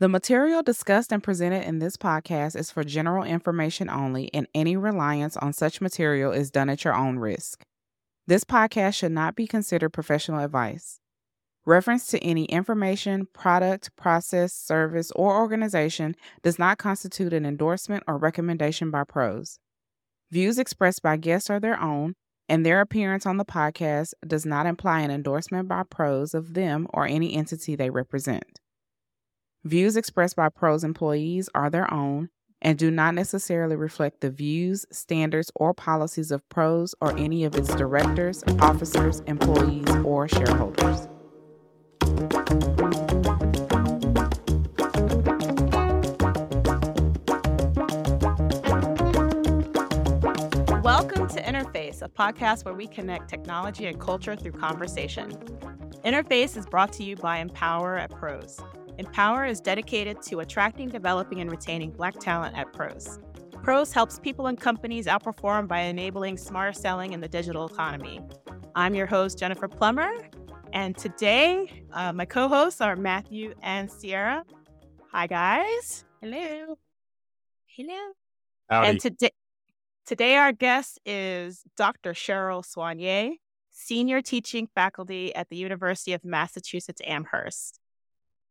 The material discussed and presented in this podcast is for general information only, and any reliance on such material is done at your own risk. This podcast should not be considered professional advice. Reference to any information, product, process, service, or organization does not constitute an endorsement or recommendation by PROS. Views expressed by guests are their own, and their appearance on the podcast does not imply an endorsement by PROS of them or any entity they represent. Views expressed by PROS employees are their own and do not necessarily reflect the views, standards, or policies of PROS or any of its directors, officers, employees, or shareholders. Welcome to Interface, a podcast where we connect technology and culture through conversation. Interface is brought to you by Empower at PROS. Empower is dedicated to attracting, developing, and retaining Black talent at PROS. PROS helps people and companies outperform by enabling smarter selling in the digital economy. I'm your host, Jennifer Plummer, and today my co-hosts are Matthew and Sierra. Hi, guys. Hello. Hello. Howdy. And today our guest is Dr. Cheryl Swanier, Senior Teaching Faculty at the University of Massachusetts Amherst.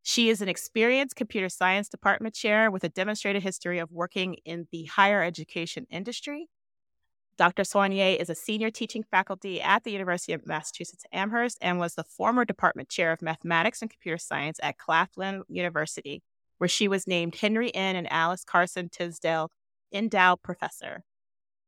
She is an experienced computer science department chair with a demonstrated history of working in the higher education industry. Dr. Swanier is a senior teaching faculty at the University of Massachusetts Amherst and was the former department chair of mathematics and computer science at Claflin University, where she was named Henry N. and Alice Carson Tisdale Endowed Professor.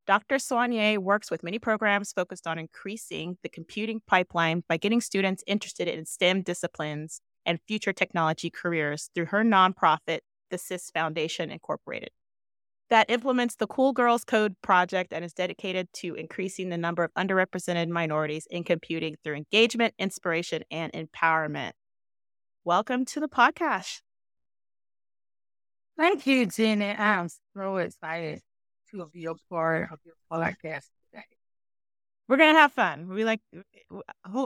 Dr. Swanier works with many programs focused on increasing the computing pipeline by getting students interested in STEM disciplines and future technology careers through her nonprofit, the SIS Foundation Incorporated, that implements the Cool Girls Code Project and is dedicated to increasing the number of underrepresented minorities in computing through engagement, inspiration, and empowerment. Welcome to the podcast. Thank you, Jenny. I'm so excited to be a part of your podcast today. We're going to have fun.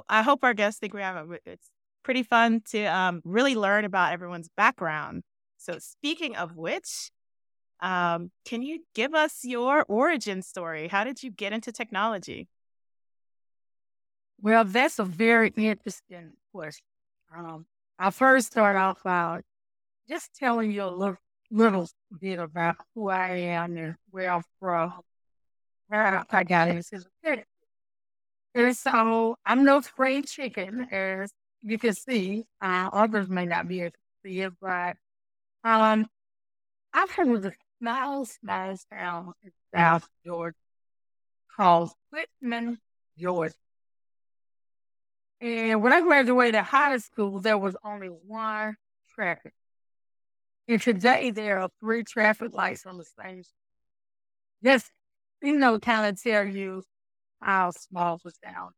I hope our guests think we have it's pretty fun to really learn about everyone's background. So speaking of which, can you give us your origin story? How did you get into technology? Well, that's a very interesting question. I first start off by just telling you a little bit about who I am and where I'm from. I got into it. And so I'm no spring chicken, as you can see. Others may not be able to see it, but I've heard of a small town in South Georgia called Quitman, Georgia. And when I graduated high school, there was only one traffic. And today there are three traffic lights on the same street. Just, kind of tell you how small the town.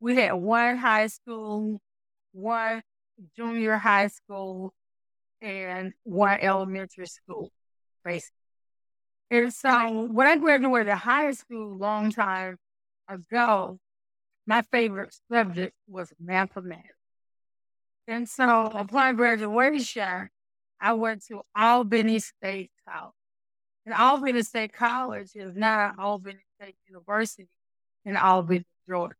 We had one high school, one junior high school, and one elementary school, basically. And so when I graduated high school a long time ago, my favorite subject was mathematics. And so upon graduation, I went to Albany State College. And Albany State College is now Albany State University in Albany, Georgia.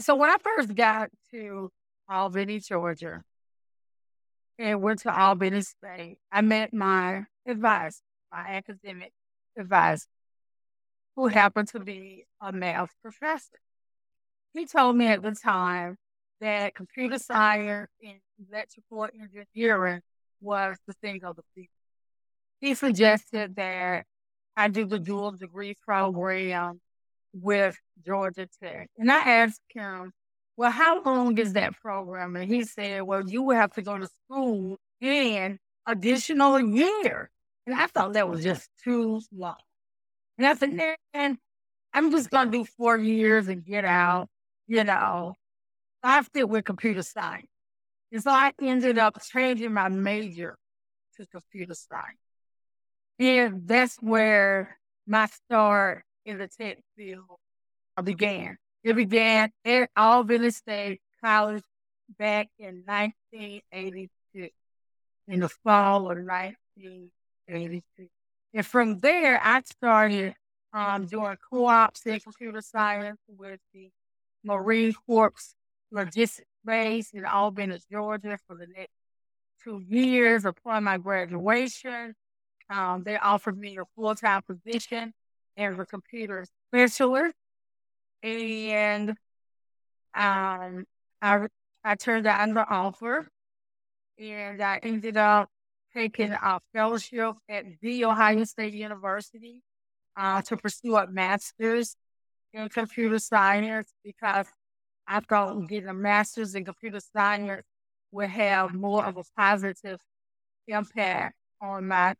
So when I first got to Albany, Georgia, and went to Albany State, I met my advisor, my academic advisor, who happened to be a math professor. He told me at the time that computer science and electrical engineering was the thing of the future. He suggested that I do the dual degree program with Georgia Tech. And I asked him, well, how long is that program? And he said, well, you will have to go to school an additional year. And I thought that was just too long. And I said, man, I'm just going to do 4 years and get out, So I stick with computer science. And so I ended up changing my major to computer science. And that's where my start in the tech field began. It began at Albany State College back in 1982. in the fall of 1983. And from there, I started doing co-ops in computer science with the Marine Corps Logistics Base in Albany, Georgia for the next 2 years. Upon my graduation, they offered me a full-time position as a computer specialist. And I turned down the offer, and I ended up taking a fellowship at The Ohio State University to pursue a master's in computer science, because I thought getting a master's in computer science would have more of a positive impact on my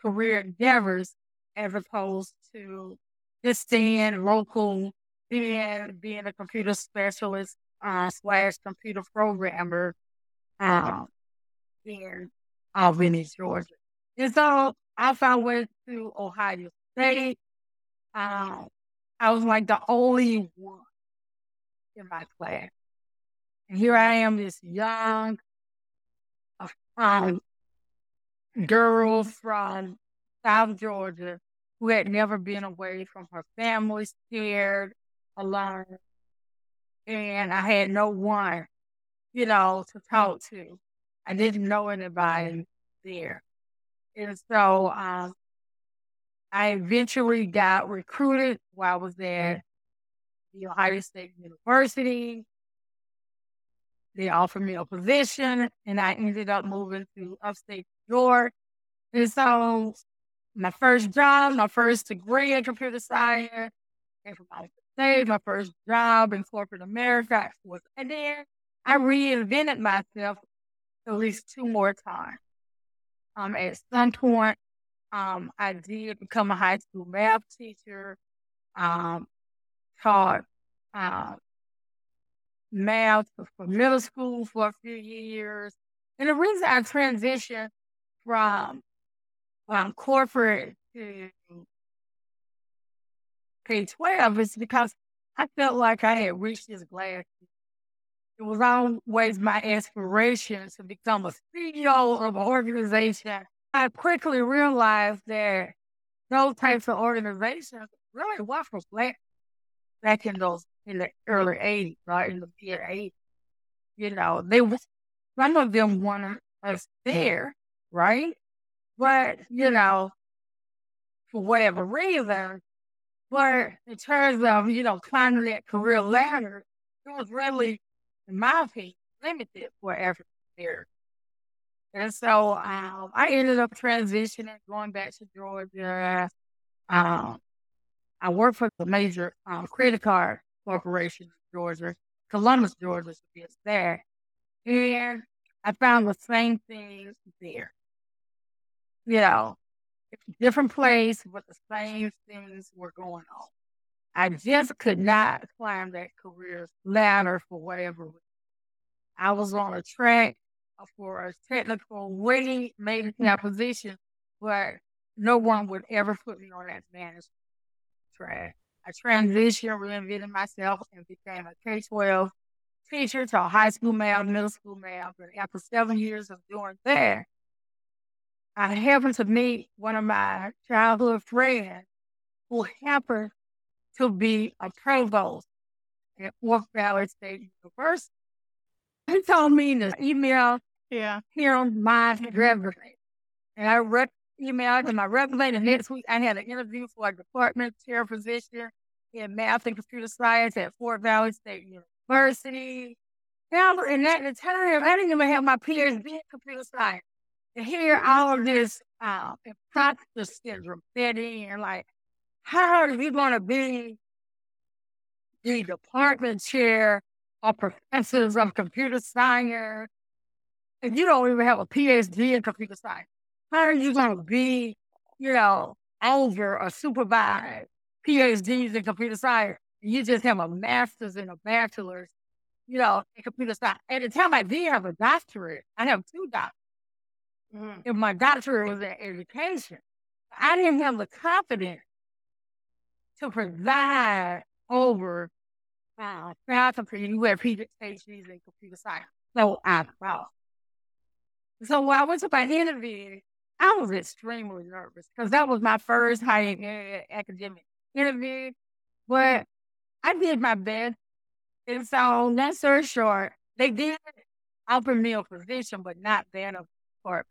career endeavors, as opposed to just staying local and being a computer specialist / computer programmer in Albany, Georgia. And so after I went to Ohio State, I was like the only one in my class. And here I am, this young girl from South Georgia who had never been away from her family, scared, alone. And I had no one, to talk to. I didn't know anybody there. And so I eventually got recruited while I was at The Ohio State University. They offered me a position, and I ended up moving to upstate New York. And so my first job, my first degree in computer science, everybody could say my first job in corporate America was there. I reinvented myself at least 2 more times. At some point, I did become a high school math teacher, taught math for middle school for a few years. And the reason I transitioned from corporate to K-12 is because I felt like I had reached this glass. It was always my aspiration to become a CEO of an organization. I quickly realized that those types of organizations really were for Black back in the early 80s, right? In the mid 80s. Some of them wanted us there, right? But, for whatever reason, but in terms of, climbing that career ladder, it was really, in my opinion, limited for African Americans. And so I ended up transitioning, going back to Georgia. I worked for the major credit card corporation in Georgia, Columbus, Georgia, to be exact. And I found the same thing there. Different place, but the same things were going on. I just could not climb that career ladder for whatever reason. I was on a track for a technical winning management position, but no one would ever put me on that management track. I transitioned, reinvented myself, and became a K-12 teacher, taught high school math, middle school math. But after 7 years of doing that, I happened to meet one of my childhood friends who happened to be a provost at Fort Valley State University. He told me to email him my resume. And I emailed him my resume, and next week I had an interview for a department chair position in math and computer science at Fort Valley State University. Now, in that time, I didn't even have my PhD in computer science. And hear all of this imposter syndrome fed in, like, how are you going to be the department chair or professors of computer science if you don't even have a PhD in computer science? How are you going to be, over or supervise PhDs in computer science? You just have a master's and a bachelor's, in computer science. At the time, I did have a doctorate. I have 2 doctorates. Mm-hmm. If my doctorate was in education, I didn't have the confidence to preside over faculty who had PhDs in computer science. So I thought. So when I went to my interview, I was extremely nervous because that was my first higher academic interview, but I did my best. And so, long story short, they did offer me a position, but not that of department.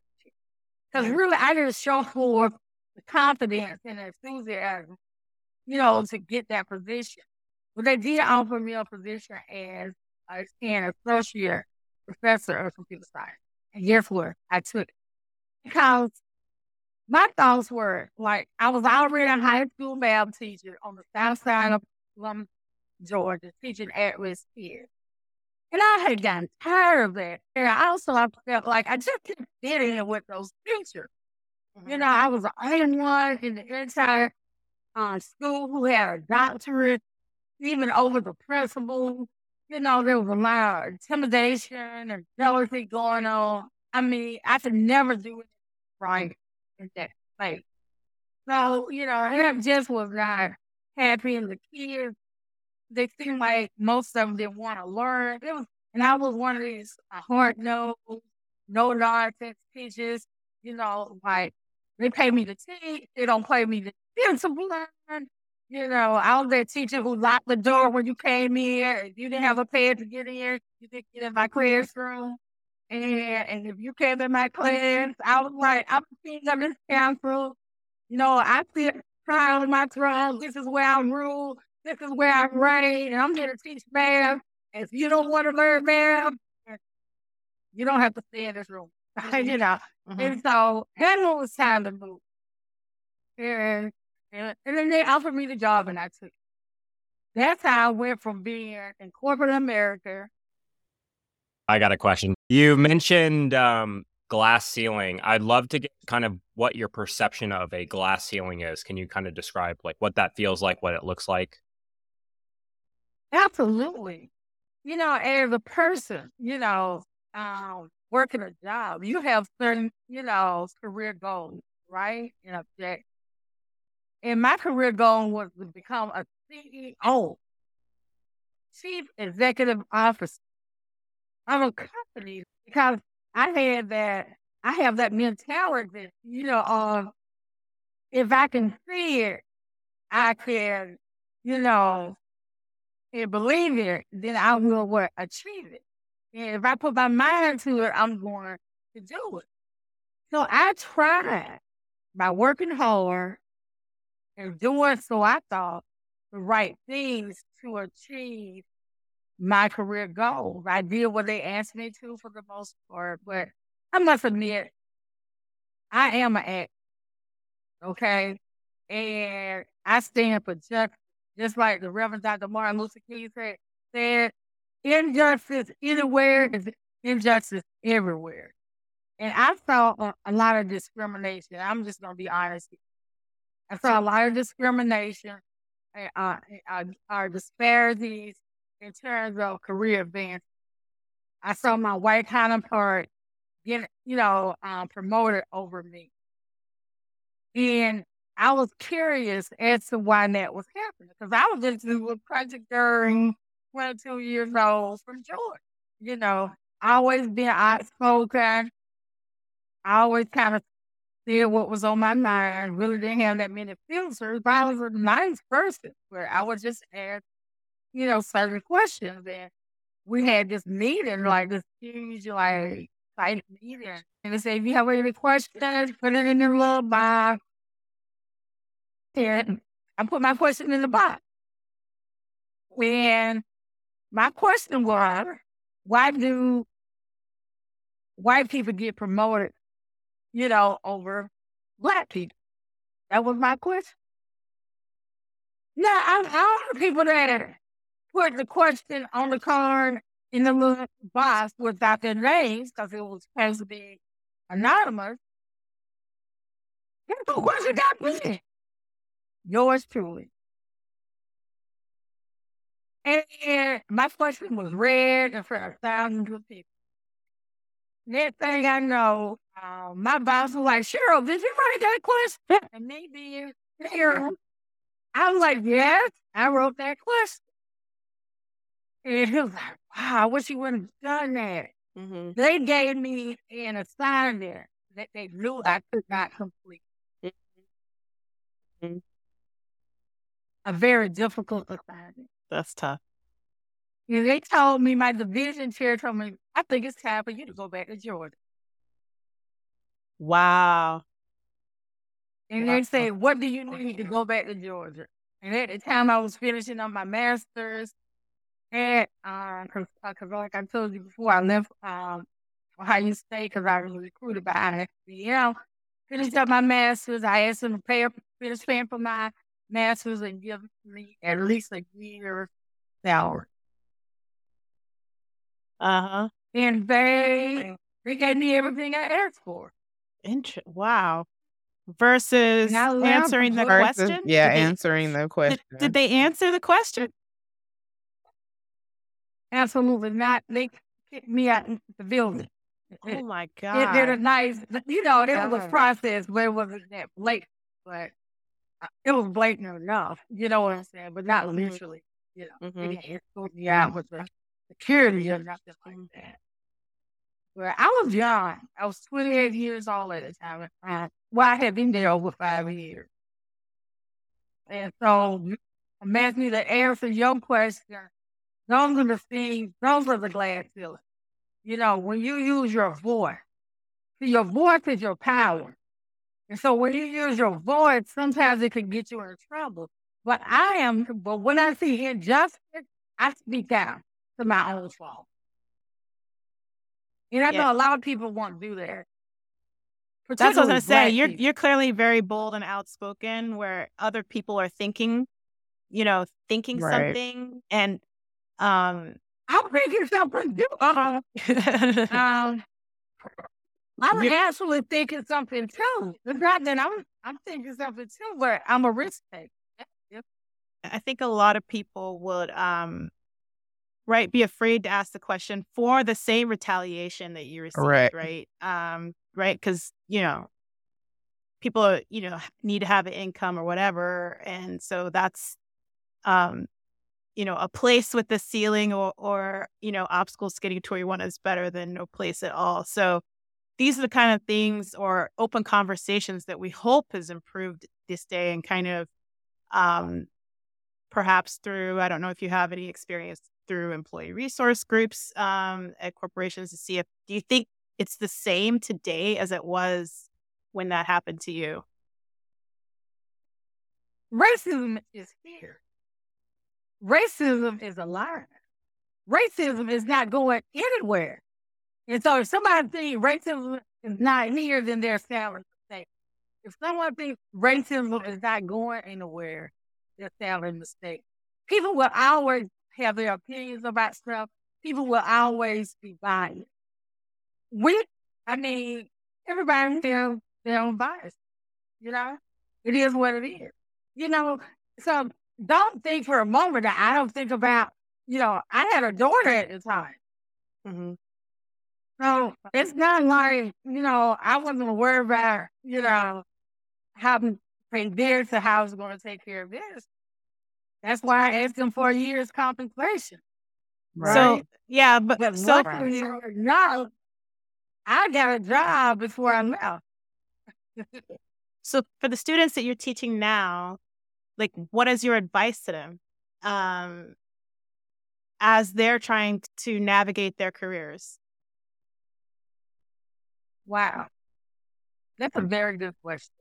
Because really, I just show forth the confidence and enthusiasm, you know, to get that position. But they did offer me a position as an associate professor of computer science. And guess what? I took it. Because my thoughts were, like, I was already a high school math teacher on the south side of Georgia, teaching at-risk kids. And I had gotten tired of that. And I also felt like I just didn't fit in with those teachers. You know, I was the only one in the entire school who had a doctorate, even over the principal. You know, there was a lot of intimidation and jealousy going on. I mean, I could never do it right in that place. So, you know, and I just was not happy. And the kids, they seemed like most of them didn't want to learn. And I was one of these hard-nosed, no-nonsense teachers. You know, like, they pay me to teach. They don't pay me to learn. You know, I was that teacher who locked the door when you came in. If you didn't have a pad to get in, you didn't get in my classroom. And if you came in my class, I was like, I'm the king of this council. You know, I sit proud in my throne. This is where I rule. This is where I reign, and I'm here to teach math. If you don't want to learn math, you don't have to stay in this room. You know? And so that was time to move. And then they offered me the job, and I took it. That's how I went from being in corporate America. I got a question. You mentioned glass ceiling. I'd love to get kind of what your perception of a glass ceiling is. Can you kind of describe like what that feels like, what it looks like? Absolutely. You know, as a person, you know, working a job, you have certain, you know, career goals, right? And objectives. And my career goal was to become a CEO, Chief Executive Officer of a company, because I have that mentality, you know, if I can see it, I can, you know, and believe it, then I will achieve it. And if I put my mind to it, I'm going to do it. So I tried by working hard and doing, so I thought, the right things to achieve my career goals. I did what they asked me to for the most part, but I must admit, I am an actor, okay? And I stand for justice, just like the Reverend Dr. Martin Luther King said, injustice anywhere is injustice everywhere. And I saw a lot of discrimination. I'm just going to be honest here. I saw a lot of discrimination and our disparities in terms of career advancement. I saw my white counterpart get, you know, promoted over me. And I was curious as to why that was happening, because I was just a project girl, 22 years old from Georgia. You know, always been outspoken, always kind of did what was on my mind, really didn't have that many filters, but I was a nice person where I would just ask, you know, certain questions. And we had this meeting, like this huge, like, site meeting. And they said, if you have any questions, put it in your little box. And I put my question in the box. And my question was, why do white people get promoted, you know, over black people? That was my question. Now, all the people that put the question on the card in the little box without their names, because it was supposed to be anonymous, that's the question got me. Yours truly. And my question was read in front of thousands of people. Next thing I know, my boss was like, Cheryl, did you write that question? And maybe Cheryl. I was like, yes, I wrote that question. And he was like, wow, I wish you wouldn't have done that. Mm-hmm. They gave me an assignment that they knew I could not complete. Mm-hmm. A very difficult assignment. That's tough. And they told me, my division chair told me, I think it's time for you to go back to Georgia. Wow. And they said, what do you need to go back to Georgia? And at the time I was finishing up my master's, and because like I told you before, I left Ohio State because I was recruited by IBM. Finished up my master's. I asked them to finish paying for my master's and give me at least a year's salary. Uh-huh. And they gave me everything I asked for. Wow. Versus answering the question? Yeah, answering the question. Did they answer the question? Absolutely not. They kicked me out of the building. Oh, my God. They're nice. You know, there was a process, but it wasn't that blatant. But it was blatant enough. You know what I'm saying? But not literally. You know, they escorted me out with the security or nothing like that. Well, I was young. I was 28 years old at the time. Well, I had been there over 5 years. And so, I'm asking you to answer your question. Those are the things, those are the glass ceilings. You know, when you use your voice, your voice is your power. And so when you use your voice, sometimes it can get you in trouble. But when I see injustice, I speak out to my own fault. And I know a lot of people won't do that. That's what I was going to say. You're clearly very bold and outspoken where other people are thinking right. Something. And I'm thinking something different. I'm actually thinking something too. I'm thinking something too where I'm a risk taker. I think a lot of people would be afraid to ask the question for the same retaliation that you received, right? Right, because, you know, people, you know, need to have an income or whatever, and so that's, you know, a place with the ceiling or you know, obstacles getting to where you want is better than no place at all. So these are the kind of things or open conversations that we hope has improved this day and kind of perhaps through, I don't know if you have any experience through employee resource groups at corporations to see if, do you think it's the same today as it was when that happened to you? Racism is here. Racism is alive. Racism is not going anywhere. And so if somebody thinks racism is not here, then they're salary mistake. If someone thinks racism is not going anywhere, they're salary mistake. People will always have their opinions about stuff. People will always be biased. Everybody feels their own bias. You know, it is what it is. You know, so don't think for a moment that I don't think about, you know, I had a daughter at the time. Mm-hmm. So it's not like, you know, I wasn't worried about, you know, having paid this to how I was going to take care of this. That's why I asked them for a year's compensation. Right. So, yeah, but so now I got a job before I left. So for the students that you're teaching now, like, what is your advice to them as they're trying to navigate their careers? Wow. That's a very good question.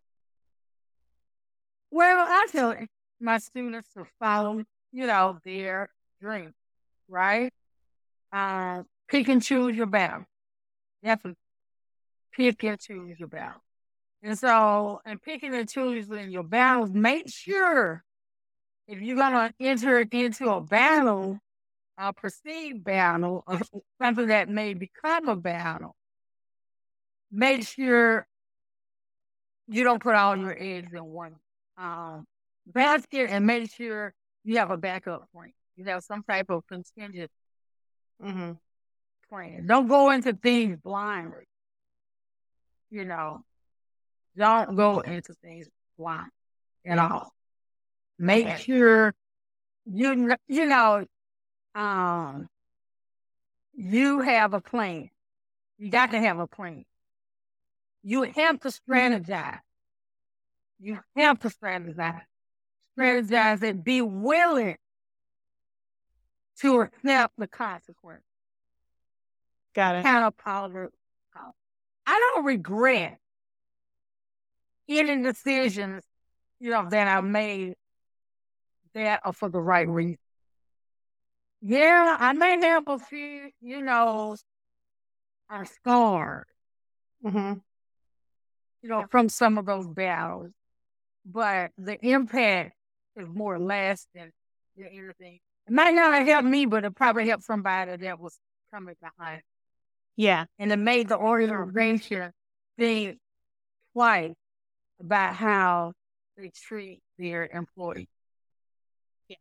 Well, I tell my students to follow, you know, their dreams, right? Pick and choose your battle. Definitely pick and choose your battle. And so, and picking and choosing your battles, make sure if you're going to enter into a battle, a perceived battle, or something that may become a battle, make sure you don't put all your eggs in one basket, and make sure you have a backup plan. You know, some type of contingent plan. Don't go into things blindly. You know, don't go into things blind at all. Make sure you know you have a plan. You got to have a plan. You have to strategize. You have to strategize. Strategize and be willing to accept the consequence. Got it. Counterpower. I don't regret any decisions, that I made that are for the right reason. Yeah, I may have a few, are scarred, from some of those battles, but the impact is more lasting than anything. It might not have helped me, but it probably helped somebody that was coming behind. Yeah. And it made the organization think twice about how they treat their employees. Yeah.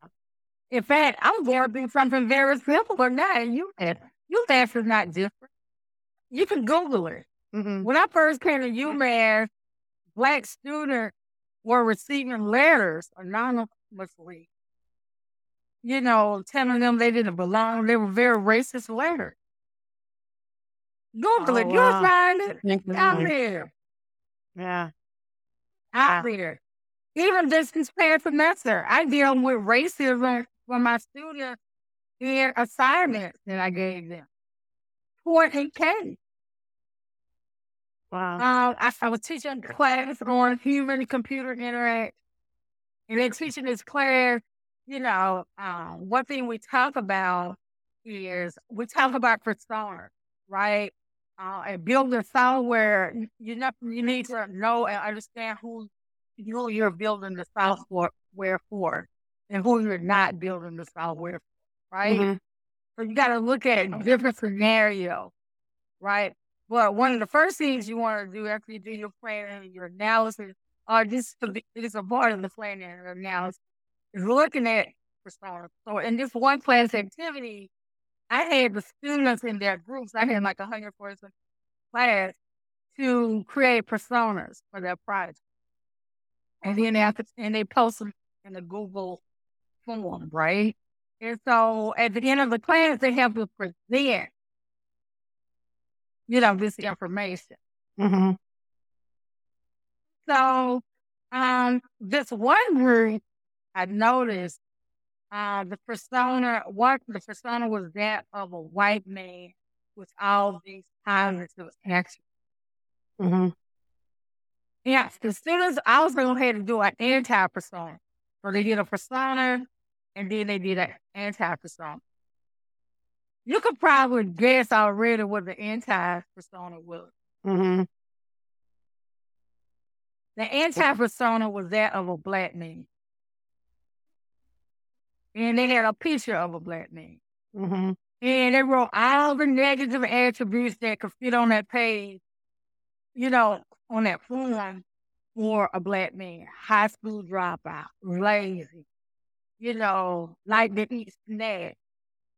In fact, I'm going to be something very simple or not. UMass is not different. You can Google it. Mm-hmm. When I first came to UMass, Black students were receiving letters anonymously, telling them they didn't belong. They were very racist letters. Google it. You'll find it out there. Yeah. Out there. Even this past semester, I deal with racism for my students in assignments that I gave them. 48K. Wow. I was teaching a class on human-computer interaction. And then teaching this class, one thing we talk about is, persona, right? And building software, you need to know and understand who you're building the software for and who you're not building the software for, right? Mm-hmm. So you got to look at different scenarios, right? But one of the first things you want to do after you do your planning and your analysis, or this is a part of the planning and analysis, is looking at persona. So in this one class activity, I had the students in their groups, I had like 100-person class, to create personas for their project. And then they post them in the Google form, right? And so at the end of the class, they have to present, this information. Mm-hmm. So this one group, I noticed the persona was that of a white man with all these positive actions. Mm-hmm. Yeah, the students also had to do an anti-persona. So they did a persona, and then they did an anti-persona. You could probably guess already what the anti-persona was. Mm-hmm. The anti-persona was that of a Black man. And they had a picture of a Black man. Mm-hmm. And they wrote all the negative attributes that could fit on that page, on that form for a Black man. High school dropout, lazy, like to eat snacks,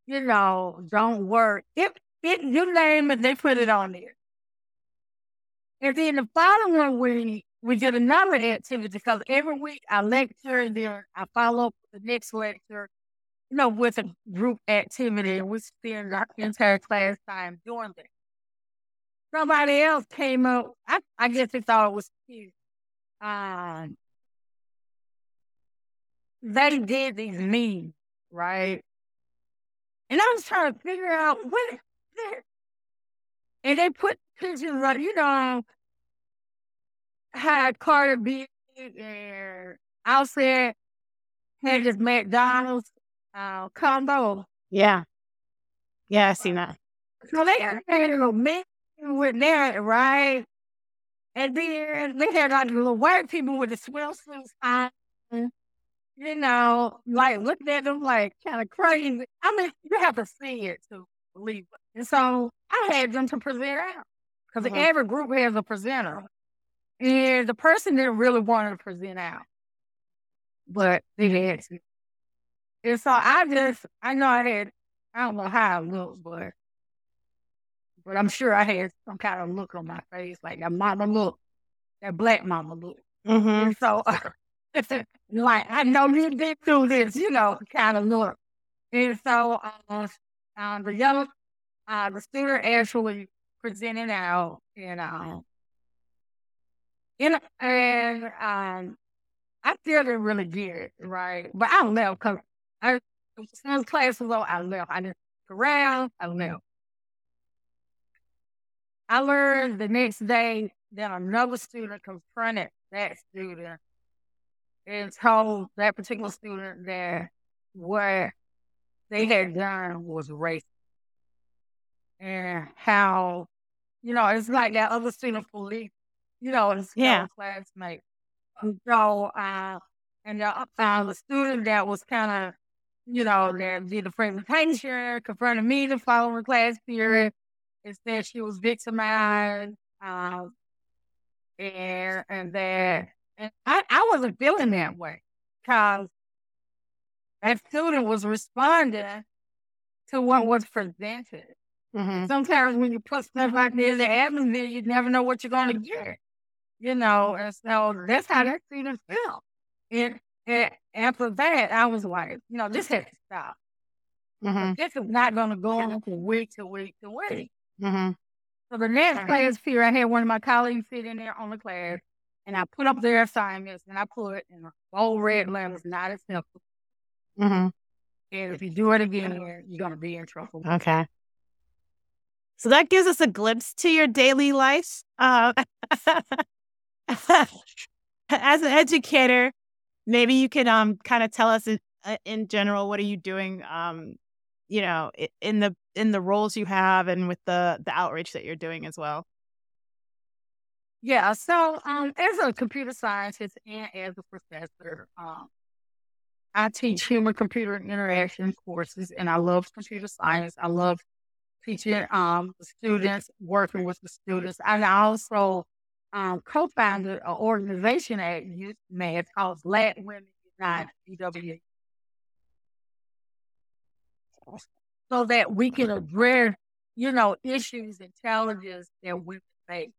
don't work. You name it, they put it on there. And then the following week, we did another activity because every week I lecture, then I follow up the next lecture, with a group activity, and we spend our entire class time doing that. Somebody else came up. I guess they thought it was cute. They did these memes, right? And I was trying to figure out what is this. And they put pictures of, had Carter B and Outset had this McDonald's combo. Yeah. Yeah, I seen that. So they had a little mix with that, right? And then they had like little white people with the swimsuits on, like looking at them like kind of crazy. I mean, you have to see it to believe it. And so I had them to present out because every group has a presenter. And the person didn't really want to present out, but they had to. And so I don't know how I looked, but I'm sure I had some kind of look on my face, like that mama look, that Black mama look. Mm-hmm. And so, like, I know you did do this, kind of look. And so the student actually presented out, and I still didn't really get it, right? But I left because since class was over, I left. I didn't stick around, I left. I learned the next day that another student confronted that student and told that particular student that what they had done was racist. And how, it's like that other student police, it's yeah. Classmate. So, and the student that was kind of, that did the presentation, confronted me the following class period, and said she was victimized, and that, and I wasn't feeling that way, because that student was responding to what was presented. Mm-hmm. Sometimes when you put stuff out there that happens there, you never know what you're going to get, and so that's how that student felt. And after that, I was like, this has to stop. Mm-hmm. This is not going to go on from week to week to week. Mm-hmm. So the next class period, I had one of my colleagues sit in there on the class, and I put up their assignments, and I put in bold red letters, not acceptable. Mm-hmm. And if you do it again, you're going to be in trouble. Okay. So that gives us a glimpse to your daily life. As an educator, maybe you can kind of tell us in general, what are you doing, in the roles you have and with the outreach that you're doing as well? Yeah. So as a computer scientist and as a professor, I teach human-computer interaction courses, and I love computer science. I love teaching the students, working with the students. And I also co-founded an organization at UMass called Black Women Unite, BWU, so that we can address, issues and challenges that women face.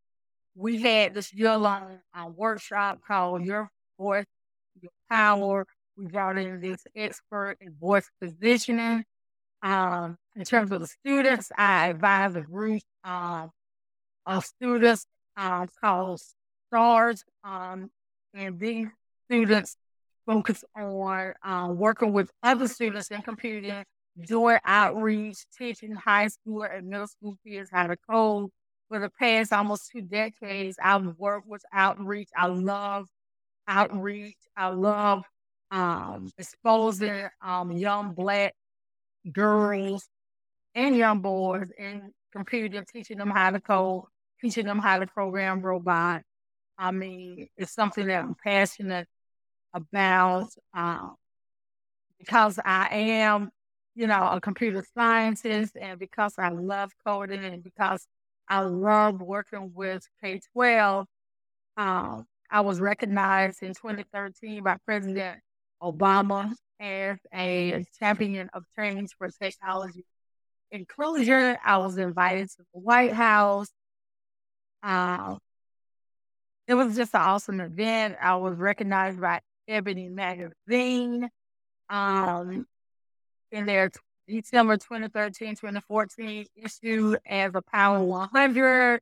We had this year-long workshop called Your Voice, Your Power. We brought in this expert in voice positioning. In terms of the students, I advise a group of students called STARS, and these students focus on working with other students in computing, doing outreach, teaching high school and middle school kids how to code. For the past almost 2 decades, I've worked with outreach. I love outreach. I love exposing young Black girls and young boys in computing, teaching them how to code, teaching them how to program robots. I mean, it's something that I'm passionate about because I am, a computer scientist, and because I love coding, and because I love working with K-12. I was recognized in 2013 by President Obama as a champion of change for technology inclusion. I was invited to the White House. It was just an awesome event. I was recognized by Ebony Magazine in their December 2013-2014 issue as a Power 100,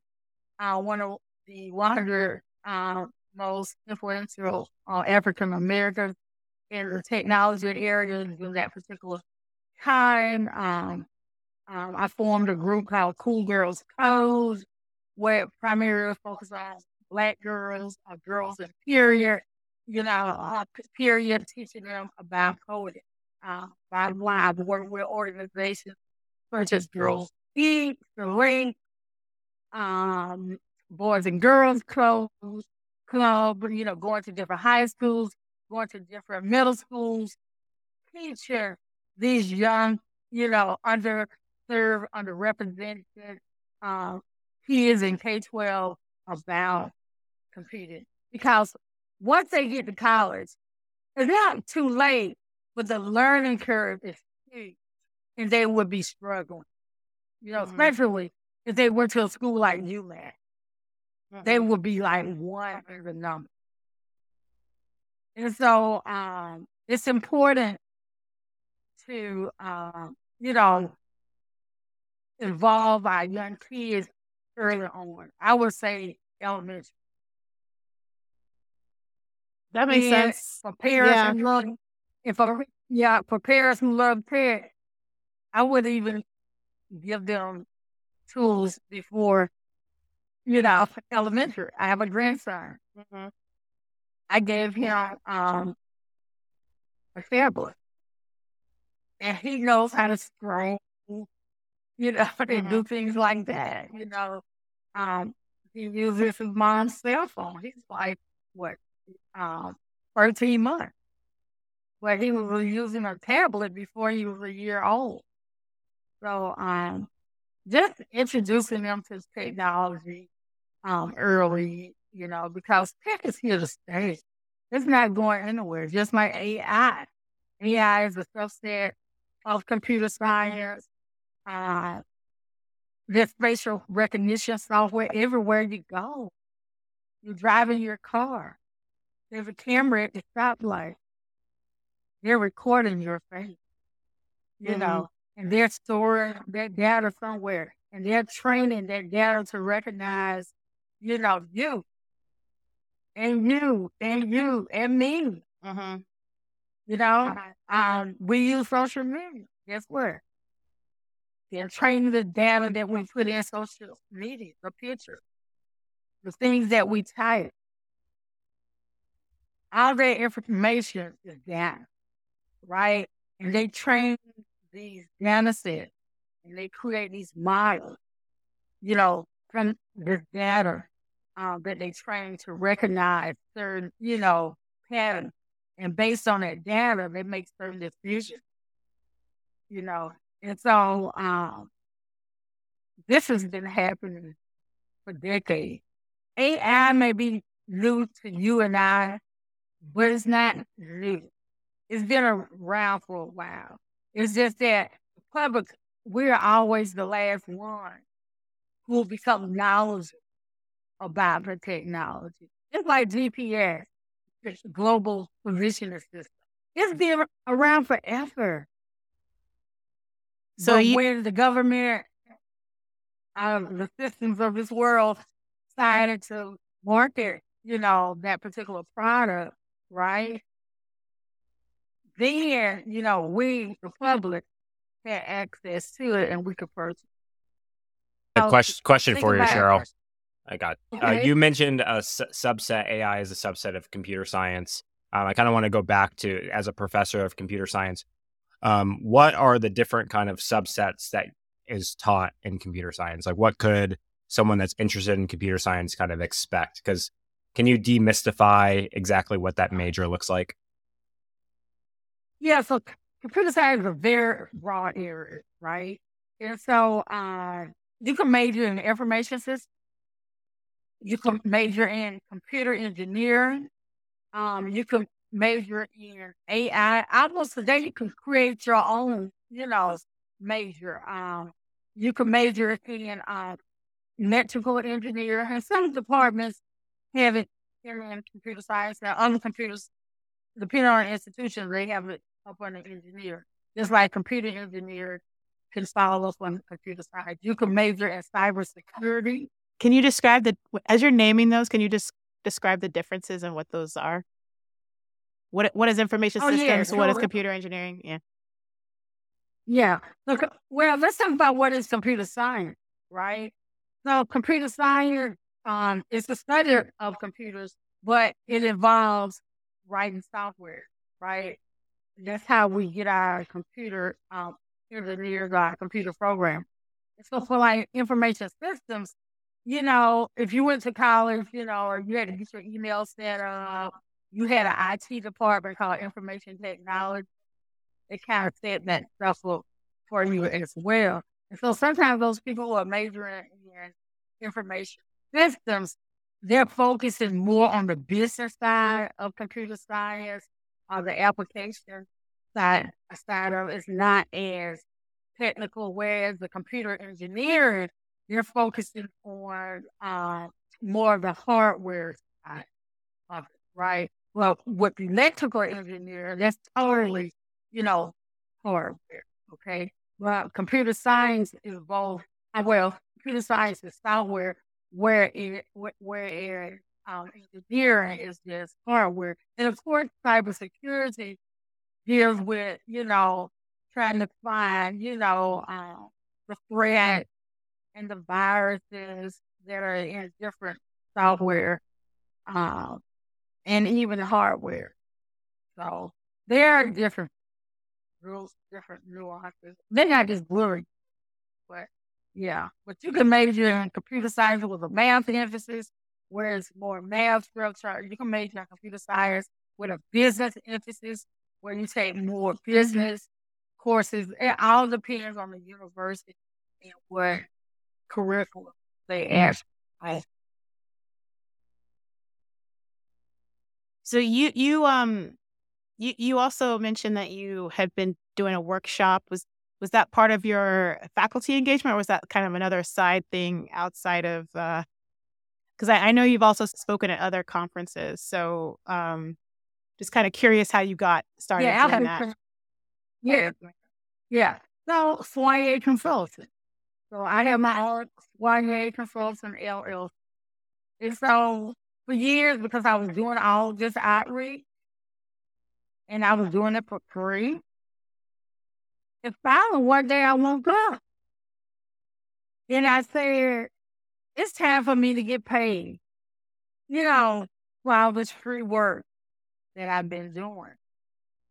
one of the 100 most influential African Americans in the technology area during that particular time. I formed a group called Cool Girls Code, where primarily focused on Black girls or girls in period, period, teaching them about coding. Bottom line, I've worked with organizations such as Girls Eat, The Link, Boys and Girls Club, going to different high schools, going to different middle schools, teaching these young, underserved, underrepresented kids in K-12 about computing. Because once they get to college, it's not too late, but the learning curve is huge, and they would be struggling. Mm-hmm. Especially if they went to a school like UMass, mm-hmm. they would be like one in the number. And so it's important to, involve our young kids early on. I would say elementary. That makes sense. For parents who love, for parents who love tech, I wouldn't even give them tools before, elementary. I have a grandson. Mm-hmm. I gave him a tablet, and he knows how to scroll, and do things like that. He uses his mom's cell phone. He's like, 13 months. But he was using a tablet before he was a year old. So just introducing them to technology early, because tech is here to stay. It's not going anywhere. Just like AI. AI is a subset of computer science. There's facial recognition software everywhere you go. You're driving your car. There's a camera at the stoplight. They're recording your face, and they're storing that data somewhere. And they're training that data to recognize, you and you and you and me. Uh-huh. We use social media. Guess what? They're training the data that we put in social media, the pictures, the things that we type. All that information is data, right? And they train these data sets, and they create these models, from this data that they train to recognize certain, patterns. And based on that data, they make certain decisions, And so this has been happening for decades. AI may be new to you and I, but it's not new. It's been around for a while. It's just that the public, we're always the last one who will become knowledgeable about the technology. It's like GPS, it's global positioning system. It's been around forever. So when the government, the systems of this world decided to market, that particular product, right? Then, we, the public, had access to it and we could purchase. So, question for you, Cheryl. I got you mentioned a subset, AI is a subset of computer science. I kind of want to go back to, as a professor of computer science, what are the different kind of subsets that is taught in computer science? Like what could someone that's interested in computer science kind of expect? Because can you demystify exactly what that major looks like? Yeah, so computer science is a very broad area, right? And so you can major in information systems. You can major in computer engineering. You can major in AI. Almost today, you can create your own, major. You can major in electrical engineering. And some departments have it in computer science. Now, other computers, depending on institutions, they have it up on an engineer. Just like computer engineer can follow up on the computer science. You can major in cybersecurity. Can you describe as you're naming those, can you just describe the differences and what those are? What is information systems? Yeah. So what is computer engineering? Yeah. Look, let's talk about what is computer science, right? So computer science is the study of computers, but it involves writing software, right? That's how we get our computer engineers, our computer program. So for like information systems, if you went to college, or you had to get your email set up, you had an IT department called information technology. It kind of set that stuff up for you as well. And so sometimes those people who are majoring in information systems, they're focusing more on the business side of computer science or the application side of it. It's not as technical, whereas the computer engineering, they're focusing on more of the hardware side of it, right? Well, with electrical engineering, that's totally, hardware, okay? Well, computer science is both, well, computer science is software, where engineering is just hardware. And of course, cybersecurity deals with, trying to find, the threat and the viruses that are in different software and even hardware. So there are different rules, different nuances. They're not just blurry, but yeah. But you can major in computer science with a math emphasis, where it's more math structure. You can major in computer science with a business emphasis, where you take more business courses. It all depends on the university and what curriculum they ask. So you also mentioned that you had been doing a workshop. Was that part of your faculty engagement, or was that kind of another side thing outside of? Because I know you've also spoken at other conferences, so just kind of curious how you got started doing that. Yeah. So Swanier Consulting. So I have my own Swanier Consulting LLC. And so for years, because I was doing all this outreach, and I was doing it for free, and finally one day I woke up, and I said, it's time for me to get paid, for all this free work that I've been doing.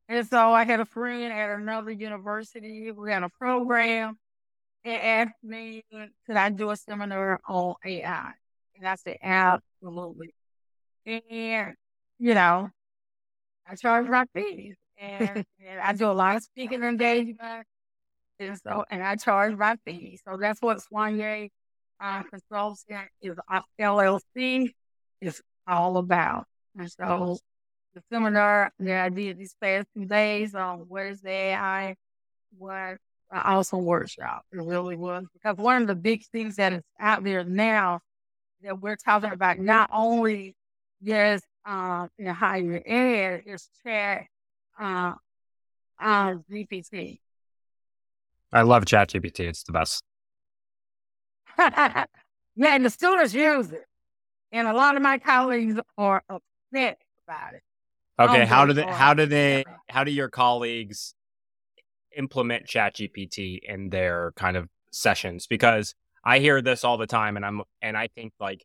And so I had a friend at another university who had a program and asked me, could I do a seminar on AI? And I said, absolutely. And, I charge my fees. And I do a lot of speaking engagements. And I charge my fees. So that's what Swanier Consulting is, LLC, is all about. And so the seminar that I did these past 2 days on what is the AI was an awesome workshop. It really was. Because one of the big things that is out there now that we're talking about, not only just in higher ed, is ChatGPT. I love ChatGPT. It's the best. Yeah, and the students use it. And a lot of my colleagues are upset about it. Okay, how do your colleagues implement ChatGPT in their kind of sessions? Because I hear this all the time, and I think like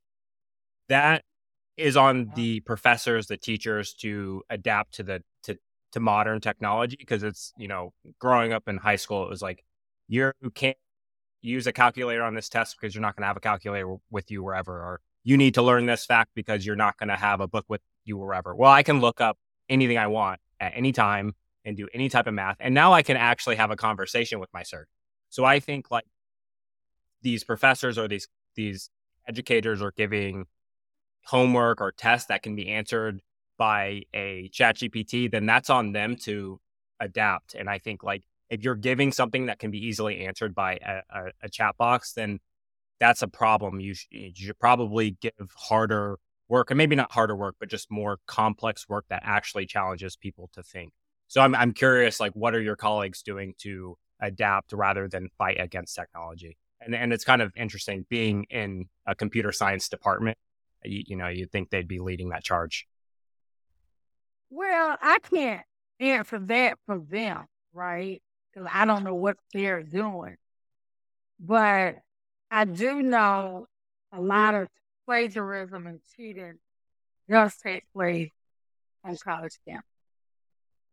that is on the professors, the teachers to adapt to the modern technology, because it's, growing up in high school, it was like, you can't use a calculator on this test because you're not going to have a calculator with you wherever, or you need to learn this fact because you're not going to have a book with you wherever. Well, I can look up anything I want at any time and do any type of math. And now I can actually have a conversation with my cert. So I think like these professors or these educators are giving homework or tests that can be answered by a ChatGPT, then that's on them to adapt. And I think like if you're giving something that can be easily answered by a chat box, then that's a problem. You should probably give harder work, and maybe not harder work, but just more complex work that actually challenges people to think. So I'm curious, like, what are your colleagues doing to adapt rather than fight against technology? And it's kind of interesting being in a computer science department. You'd think they'd be leading that charge. Well, I can't answer that for them, right? Because I don't know what they're doing. But I do know a lot of plagiarism and cheating does take place on college campuses.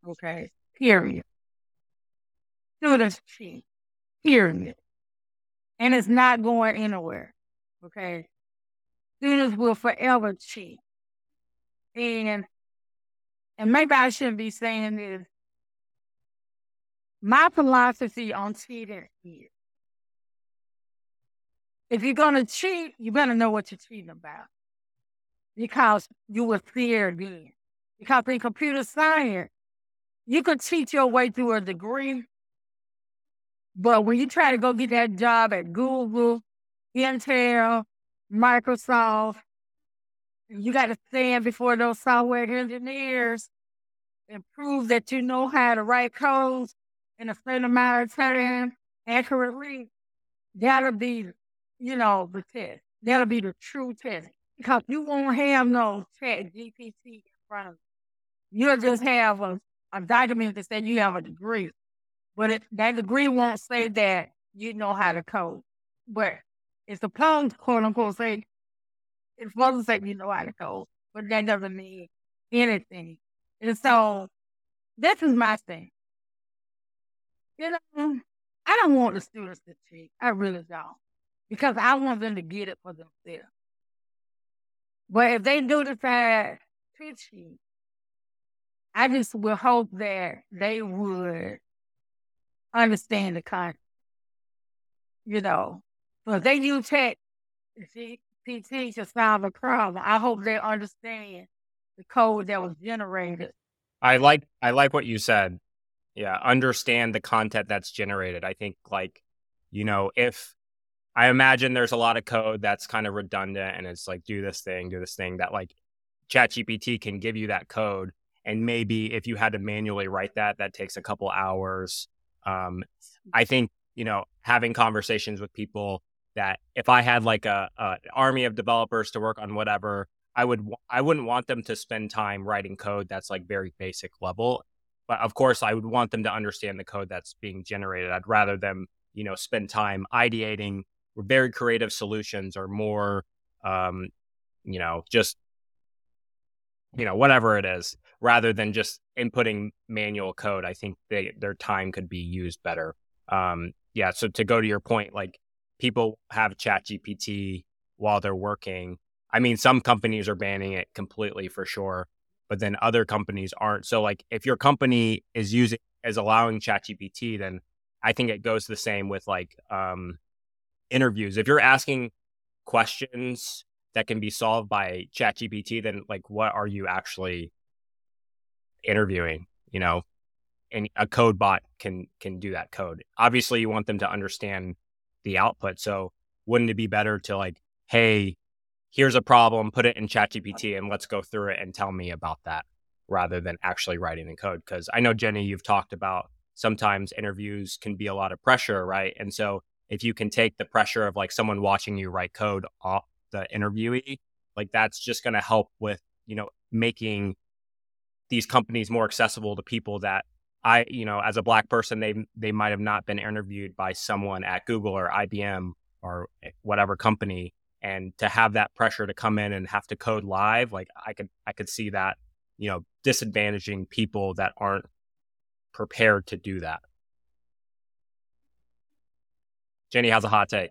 Okay, period. Students cheat, period. And it's not going anywhere, okay? Students will forever cheat. And maybe I shouldn't be saying this. My philosophy on cheating is, if you're going to cheat, you better know what you're cheating about. Because you will see it again. Because in computer science, you could cheat your way through a degree. But when you try to go get that job at Google, Intel, Microsoft, you got to stand before those software engineers and prove that you know how to write codes in a certain amount of time accurately. That'll be, you know, the test. That'll be the true test, because you won't have no ChatGPT in front of you. You'll just have a document that says you have a degree, but that degree won't say that you know how to code. But it's supposed, quote unquote, say it's supposed to say you know how to code, but that doesn't mean anything. And so this is my thing. You know, I don't want the students to cheat. I really don't. Because I want them to get it for themselves. But if they do decide to cheat, I just would hope that they would understand the concept. You know, so if they use ChatGPT to solve a problem, I hope they understand the code that was generated. I like what you said. Yeah, understand the content that's generated. I think, like, you know, if I imagine there's a lot of code that's kind of redundant and it's like, do this thing that, like, ChatGPT can give you that code. And maybe if you had to manually write that, that takes a couple hours. I think, you know, having conversations with people that if I had like an army of developers to work on whatever, I wouldn't want them to spend time writing code that's like very basic level. But of course, I would want them to understand the code that's being generated. I'd rather them, you know, spend time ideating very creative solutions or more, you know, just, you know, whatever it is, rather than just inputting manual code. I think their time could be used better. Yeah. So to go to your point, like, people have ChatGPT while they're working. I mean, some companies are banning it completely for sure, but then other companies aren't. So, like, if your company is allowing ChatGPT, then I think it goes the same with, like, interviews. If you're asking questions that can be solved by ChatGPT, then, like, what are you actually interviewing? You know, and a code bot can do that code. Obviously, you want them to understand the output. So wouldn't it be better to, like, hey, here's a problem, put it in ChatGPT and let's go through it and tell me about that, rather than actually writing the code? Because I know, Jenny, you've talked about sometimes interviews can be a lot of pressure, right? And so if you can take the pressure of, like, someone watching you write code off the interviewee, like, that's just going to help with, you know, making these companies more accessible to people that, I, you know, as a Black person, they might have not been interviewed by someone at Google or IBM or whatever company. And to have that pressure to come in and have to code live, like, I could see that, you know, disadvantaging people that aren't prepared to do that. Jenny has a hot take.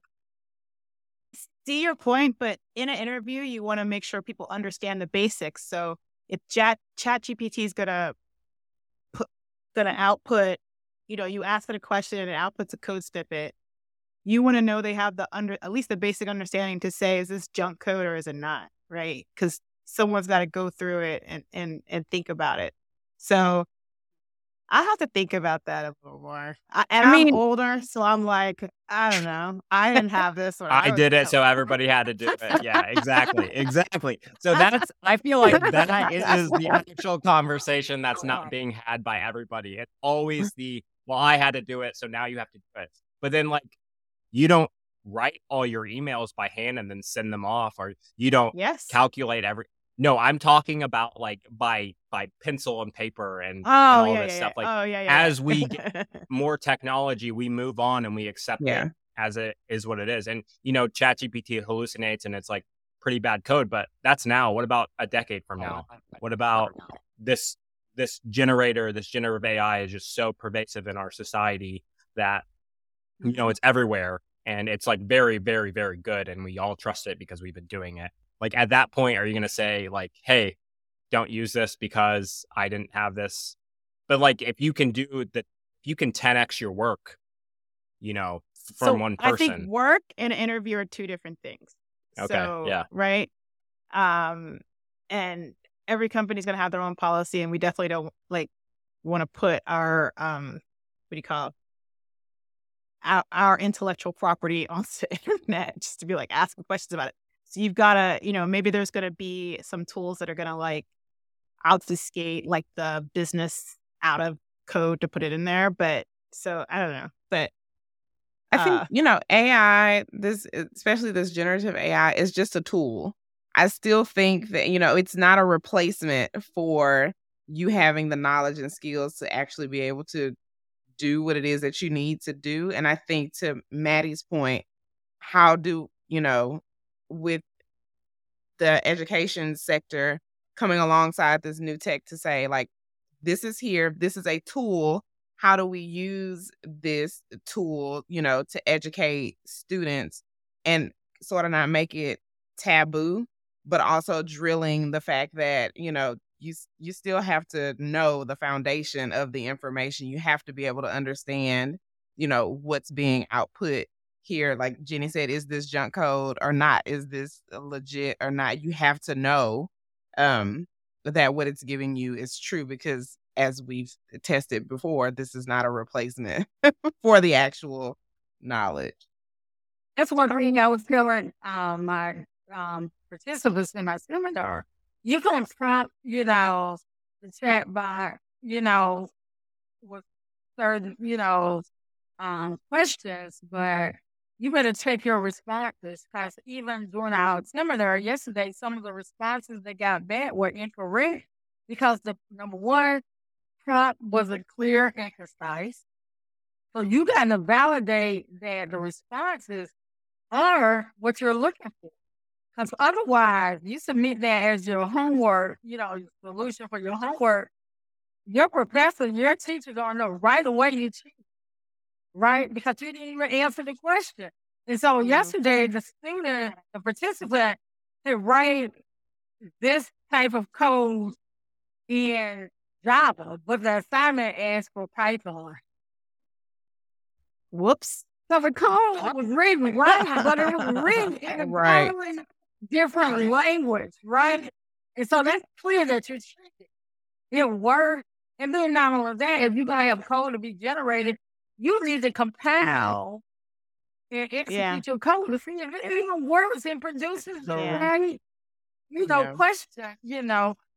See your point, but in an interview, you want to make sure people understand the basics. So if ChatGPT is gonna output, you know, you ask it a question and it outputs a code snippet, you want to know they have at least the basic understanding to say, is this junk code or is it not, right? Because someone's got to go through it and think about it. So I have to think about that a little more. I'm older, so I'm like, I don't know. I didn't have this when I did it, so everybody had to do it. Yeah, exactly. So that's, I feel like that is the actual conversation that's not being had by everybody. It's always the, well, I had to do it, so now you have to do it. But then, like, you don't write all your emails by hand and then send them off, or you don't calculate every. No, I'm talking about, like, by pencil and paper and all this stuff. Yeah. Like, as we get more technology, we move on and we accept it as it is what it is. And, you know, ChatGPT hallucinates and it's, like, pretty bad code, but that's now. What about a decade from now? What about this generative AI is just so pervasive in our society that, you know, it's everywhere and it's, like, very, very, very good. And we all trust it because we've been doing it. Like, at that point, are you going to say, like, hey, don't use this because I didn't have this? But, like, if you can do that, you can 10x your work, you know, from one person. I think work and interview are two different things. Okay. So, yeah. Right. And every company's going to have their own policy. And we definitely don't, like, want to put our, what do you call it? Our intellectual property on the internet, just to be, like, asking questions about it. So you've got to, you know, maybe there's going to be some tools that are going to, like, obfuscate, like, the business out of code to put it in there. But so I don't know, but I think, AI, especially this generative AI is just a tool. I still think that, it's not a replacement for you having the knowledge and skills to actually be able to do what it is that you need to do. And I think, to Maddie's point, how do, with the education sector coming alongside this new tech to say, like, this is here, this is a tool. How do we use this tool, to educate students and sort of not make it taboo, but also drilling the fact that, you still have to know the foundation of the information. You have to be able to understand, what's being output here. Like Jenny said, is this junk code or not? Is this legit or not? You have to know that what it's giving you is true, because as we've tested before, this is not a replacement for the actual knowledge. That's one thing I was telling my participants in my seminar. You can prompt, the chat box, with certain, questions, but you better check your responses, because even during our seminar yesterday, some of the responses that got back were incorrect because the number one, prompt wasn't clear and concise. So you got to validate that the responses are what you're looking for. Because otherwise, you submit that as your homework, solution for your homework. Your professor, your teacher going to know right away you cheated, right? Because you didn't even answer the question. And so yesterday, the student, the participant, they write this type of code in Java, but the assignment asked for Python. Whoops. So the code was written right, but it was written in a totally different language, right? And so that's clear that you're cheating. It worked. And then not only that, if you're going to have code to be generated, you need to compile and execute your code to see if it even works and produces the right, question,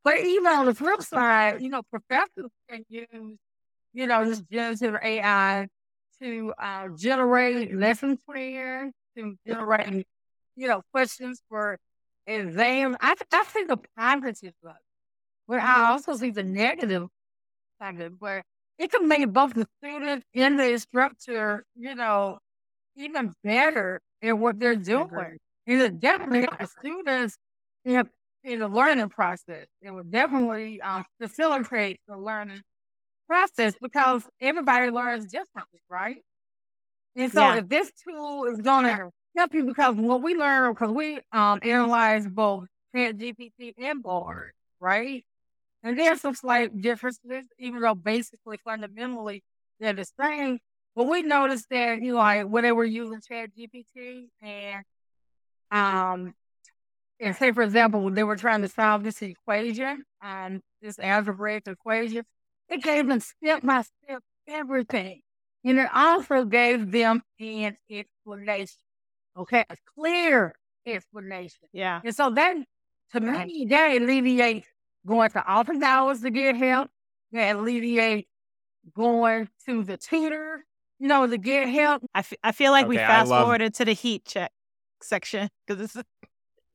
But even on the flip side, professors can use, this generative AI to generate lesson plans, to generate, questions for exams. I see the positive side, but I also see the negative side, where it can make both the student and the instructor, even better at what they're doing. And it definitely helps students in the learning process. It will definitely facilitate the learning process, because everybody learns differently, right? And so if this tool is going to help you, because what we learn, because we analyze both ChatGPT and BARD, right? And there's some slight differences, even though basically, fundamentally, they're the same. But we noticed that, when they were using ChatGPT and say, for example, they were trying to solve this equation, this algebraic equation, it gave them step-by-step everything. And it also gave them an explanation, a clear explanation. Yeah. And so that, to me, that alleviates going to office hours to get help. That alleviates going to the tutor, to get help. I feel like we fast-forwarded to the heat check section, because it's...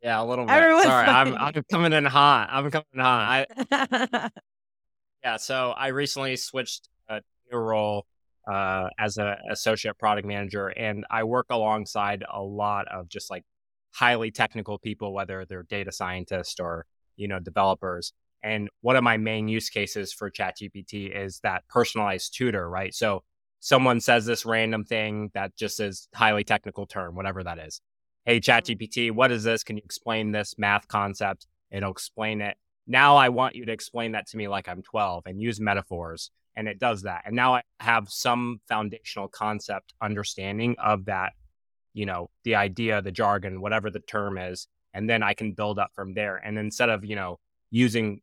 Yeah, a little bit. Everyone's sorry, funny. I'm coming in hot. Yeah, so I recently switched to a role as an associate product manager, and I work alongside a lot of just like highly technical people, whether they're data scientists or, developers. And one of my main use cases for ChatGPT is that personalized tutor, right? So someone says this random thing that just is highly technical term, whatever that is. Hey, ChatGPT, what is this? Can you explain this math concept? It'll explain it. Now I want you to explain that to me like I'm 12 and use metaphors. And it does that. And now I have some foundational concept understanding of that, the idea, the jargon, whatever the term is. And then I can build up from there. And instead of, using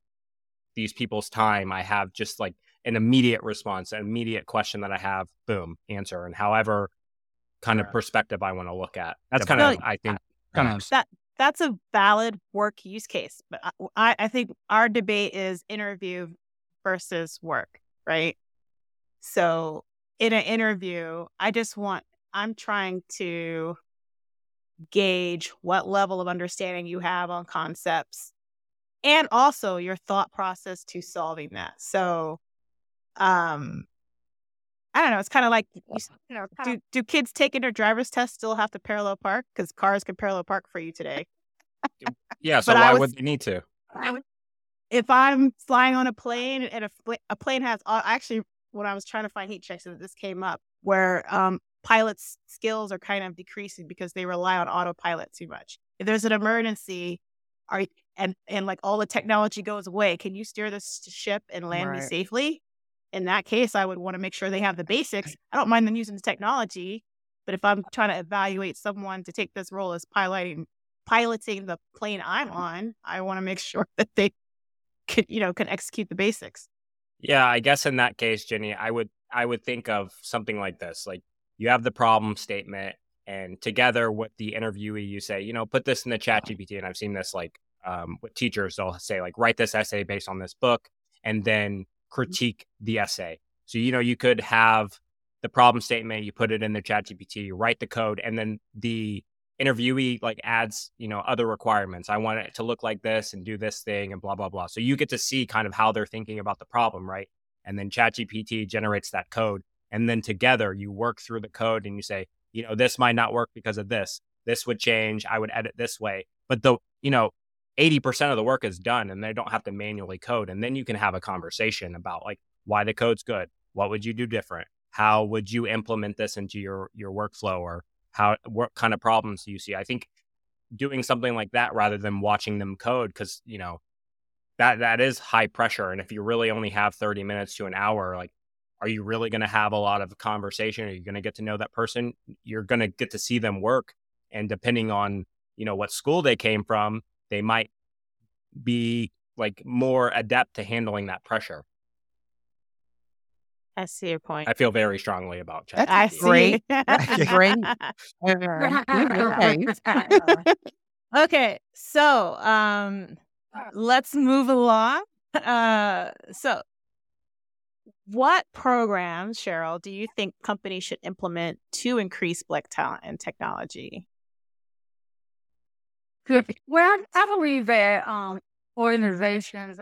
these people's time, I have just like an immediate response, an immediate question that I have, boom, answer. And however kind of perspective I want to look at. That's kind of, I think, that's a valid work use case. But I think our debate is interview versus work, right? So in an interview, I'm trying to gauge what level of understanding you have on concepts and also your thought process to solving that. So, I don't know. It's kind of like, do kids taking their driver's test still have to parallel park? Because cars can parallel park for you today. Yeah. So why would they need to? If I'm flying on a plane and a plane has, actually, when I was trying to find heat checks, this came up where pilots' skills are kind of decreasing because they rely on autopilot too much. If there's an emergency, and like all the technology goes away, can you steer this ship and land me safely? In that case, I would want to make sure they have the basics. I don't mind them using the technology, but if I'm trying to evaluate someone to take this role as piloting the plane I'm on, I want to make sure that they can execute the basics. Yeah, I guess in that case, Jenny, I would think of something like this. Like, you have the problem statement, and together with the interviewee, you say, put this in the ChatGPT. And I've seen this, like, with teachers, they'll say, like, write this essay based on this book, and then critique the essay. So, you could have the problem statement, you put it in the ChatGPT, you write the code, and then the interviewee, like, adds, other requirements. I want it to look like this and do this thing and blah, blah, blah. So you get to see kind of how they're thinking about the problem, right? And then ChatGPT generates that code. And then together you work through the code and you say, this might not work because of this. This would change. I would edit this way. But 80% of the work is done and they don't have to manually code. And then you can have a conversation about, like, why the code's good. What would you do different? How would you implement this into your workflow, or what kind of problems do you see? I think doing something like that rather than watching them code, because, that is high pressure. And if you really only have 30 minutes to an hour, like, are you really going to have a lot of conversation? Are you going to get to know that person? You're going to get to see them work. And depending on, what school they came from, they might be, like, more adept to handling that pressure. I see your point. I feel very strongly about ChatGPT. I see. That's great. Okay, so let's move along. So what programs, Cheryl, do you think companies should implement to increase Black talent in technology? Well, I believe that organizations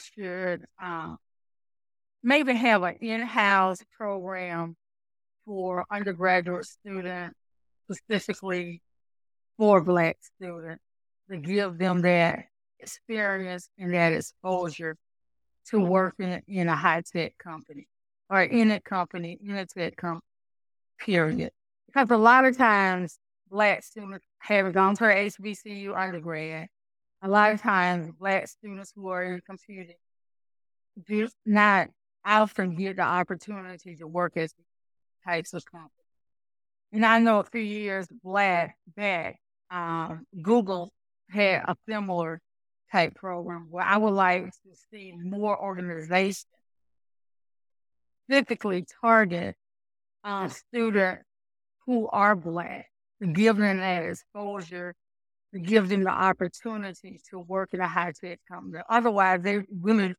should maybe have an in-house program for undergraduate students, specifically for Black students, to give them that experience and that exposure to working in a high-tech company or in a tech company, period. Because a lot of times, Black students have gone to HBCU undergrad. A lot of times, Black students who are in computing do not often get the opportunity to work at these types of companies. And I know a few years back, Google had a similar type program where I would like to see more organizations specifically target students who are Black, to give them that exposure, to give them the opportunity to work in a high-tech company. Otherwise, they really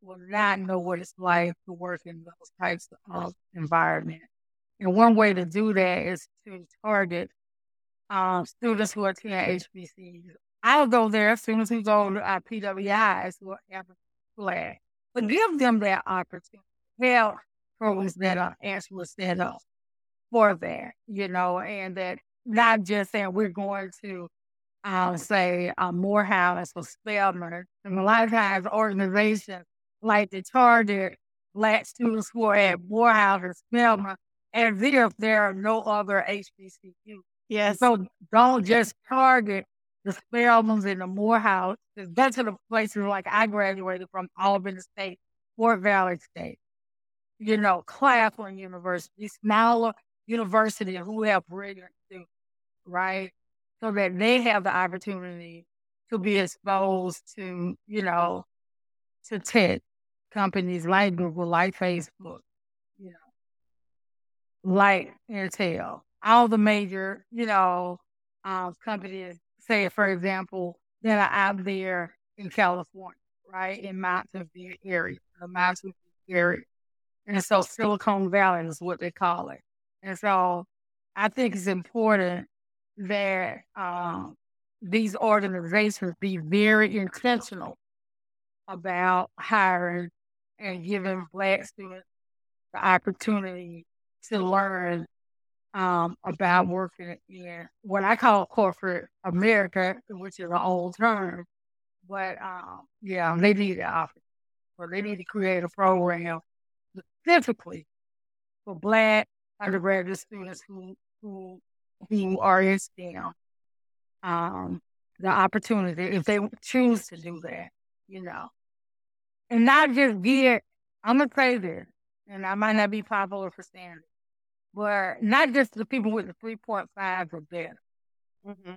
will not know what it's like to work in those types of environments. And one way to do that is to target students who attend HBCUs. Although there are students who go to PWIs who are Black, but give them that opportunity. Have programs that are actually set up for that, and that not just saying we're going to, Morehouse or Spelman. And a lot of times organizations like to target Black students who are at Morehouse or Spelman as if there are no other HBCU. Yes. So don't just target the Spelmans and the Morehouse. That's the places like I graduated from Albany State, Fort Valley State, Claflin University, smaller university who have brilliant students, right? So that they have the opportunity to be exposed to, to tech companies like Google, like Facebook, like Intel, all the major, companies, say, for example, that are out there in California, right? In the Mountain View area. And so Silicon Valley is what they call it. And so I think it's important that these organizations be very intentional about hiring and giving Black students the opportunity to learn about working in what I call corporate America, which is an old term. But yeah, they need the opportunity, or they need to create a program specifically for Black undergraduate students who are in STEM. The opportunity, if they choose to do that, you know. And not just get, I'm going to say this, and I might not be popular for saying it, but not just the people with the 3.5s or better. Mm-hmm.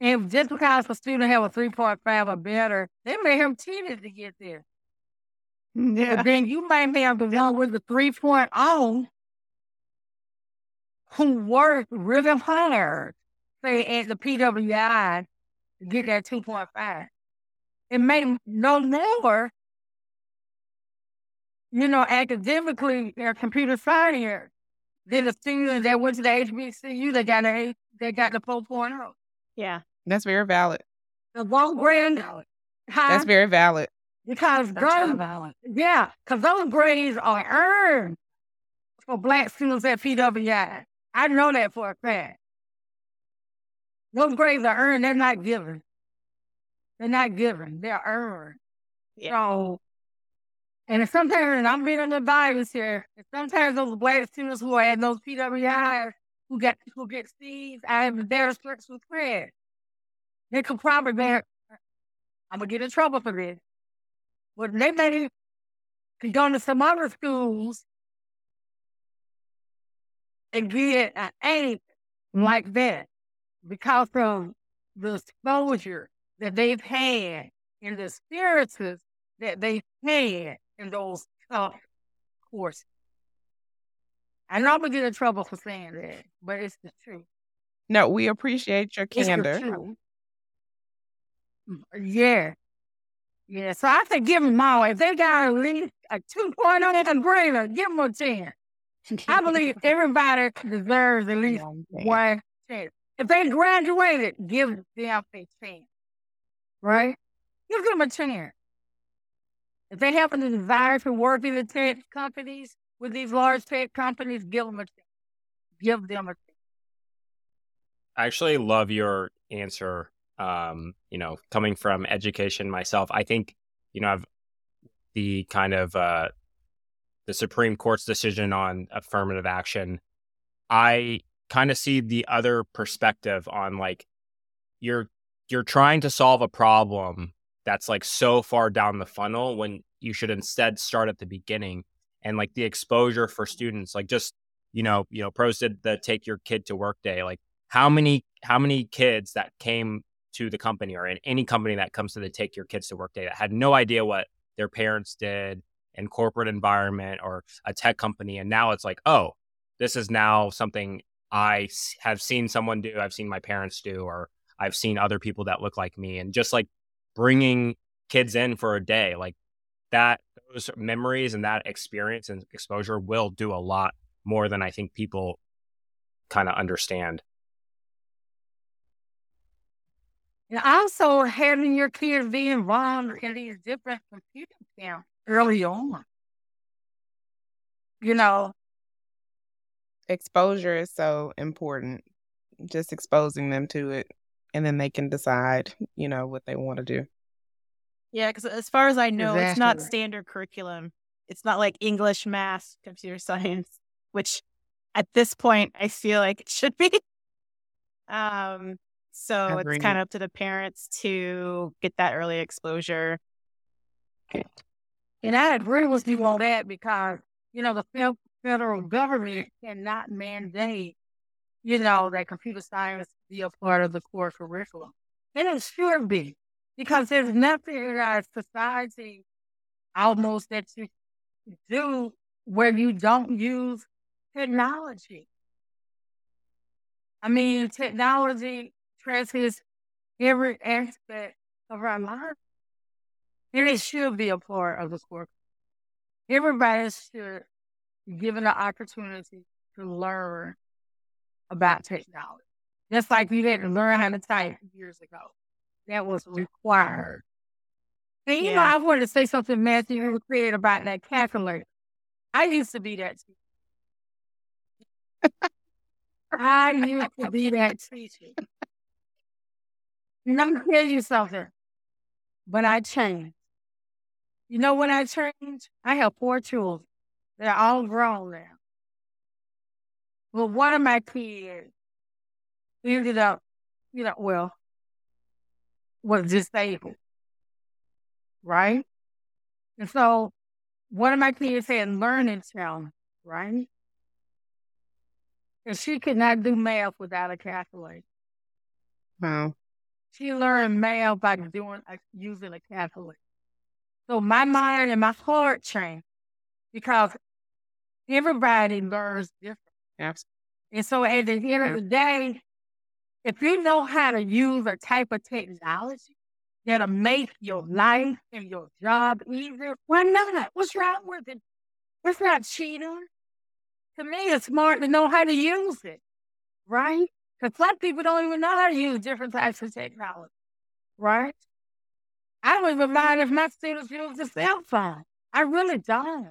And just because a student have a 3.5 or better, they may have cheated to get there. Yeah. But then you might have the young with the 3.0 who worked really hard, say, at the PWI to get that 2.5. It may no longer, you know, academically or computer science than the student that went to the HBCU that got a, that got the 4.0. Yeah. That's very valid. The long grade. That's very valid. Because those, yeah, because those grades are earned for Black students at PWI. I know that for a fact. Those grades are earned. They're not given. They're not given. They're earned. Yeah. So, and sometimes, and I'm being on the bias here, and sometimes those Black students who are at those PWIs who get C's, I am embarrassed with Fred. They could probably be, I'm going to get in trouble for this. But they may be going to some other schools and get an A like that because of the exposure that they've had and the experiences that they've had in those tough courses. I know I'm going to get in trouble for saying that, but it's the truth. No, we appreciate your candor. It's the truth. Yeah. Yeah, so I think give them all. If they got at least a 2.0 and greater, give them a chance. I believe everybody deserves at least one chance. If they graduated, give them a chance. Right? Give them a chance. If they have the desire to work in the tech companies, with these large tech companies, give them a chance. Give them a chance. I actually love your answer. You know, coming from education myself, I think, you know, I've the kind of the Supreme Court's decision on affirmative action. I kind of see the other perspective on like you're trying to solve a problem that's like so far down the funnel when you should instead start at the beginning. And like the exposure for students, like just, you know, PROS did the take your kid to work day. Like how many kids that came to the company or in any company that comes to the take your kids to work day that had no idea what their parents did in corporate environment or a tech company. And now it's like, oh, this is now something I have seen someone do. I've seen my parents do, or I've seen other people that look like me. And just like bringing kids in for a day like that, those memories and that experience and exposure will do a lot more than I think people kind of understand. And also having your kids be involved in these different computer camps early on. You know. Exposure is so important. Just exposing them to it. And then they can decide, you know, what they want to do. Yeah, because as far as I know, exactly. It's not standard curriculum. It's not like English, math, computer science, which at this point, I feel like it should be. So it's kind of up to the parents to get that early exposure. And I agree with you on that because, you know, the federal government cannot mandate, you know, that computer science be a part of the core curriculum. And it should be because there's nothing in our society almost that you do where you don't use technology. I mean, technology transcends every aspect of our life. And it should be a part of the core. Everybody should be given the opportunity to learn about technology. Just like you had to learn how to type years ago. That was required. And you know, I wanted to say something, Matthew, you said about that calculator. I used to be that teacher. I used to be that teacher. And I'm going to tell you something. But I changed. You know when I changed? I have 4 children. They're all grown now. Well, one of my kids ended up, was disabled, right? And so one of my kids had learning challenge, right? And she could not do math without a calculator. Wow. She learned math by using a calculator. So my mind and my heart changed because everybody learns different. Absolutely. And so at the end of the day, if you know how to use a type of technology that'll make your life and your job easier, why not? What's wrong with it? It's not cheating. To me, it's smart to know how to use it, right? Because a lot of people don't even know how to use different types of technology, right? I don't even mind if my students use the cell phone. I really don't.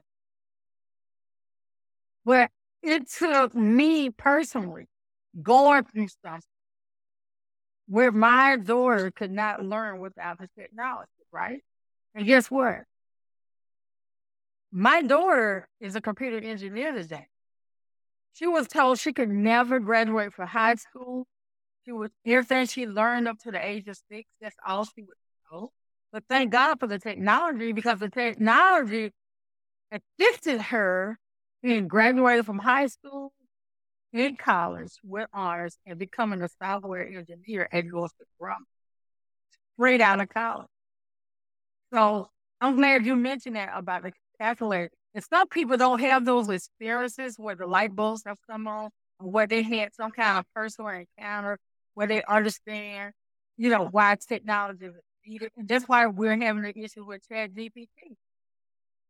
But it took me personally going through stuff where my daughter could not learn without the technology, right? And guess what? My daughter is a computer engineer today. She was told she could never graduate from high school. Everything she learned up to the age of 6, that's all she was told. But thank God for the technology, because the technology assisted her in graduating from high school in college with honors and becoming a software engineer at Northrop Grumman, straight out of college. So I'm glad you mentioned that about the calculator. And some people don't have those experiences where the light bulbs have come on, where they had some kind of personal encounter, where they understand, why technology is needed. And that's why we're having an issue with ChatGPT,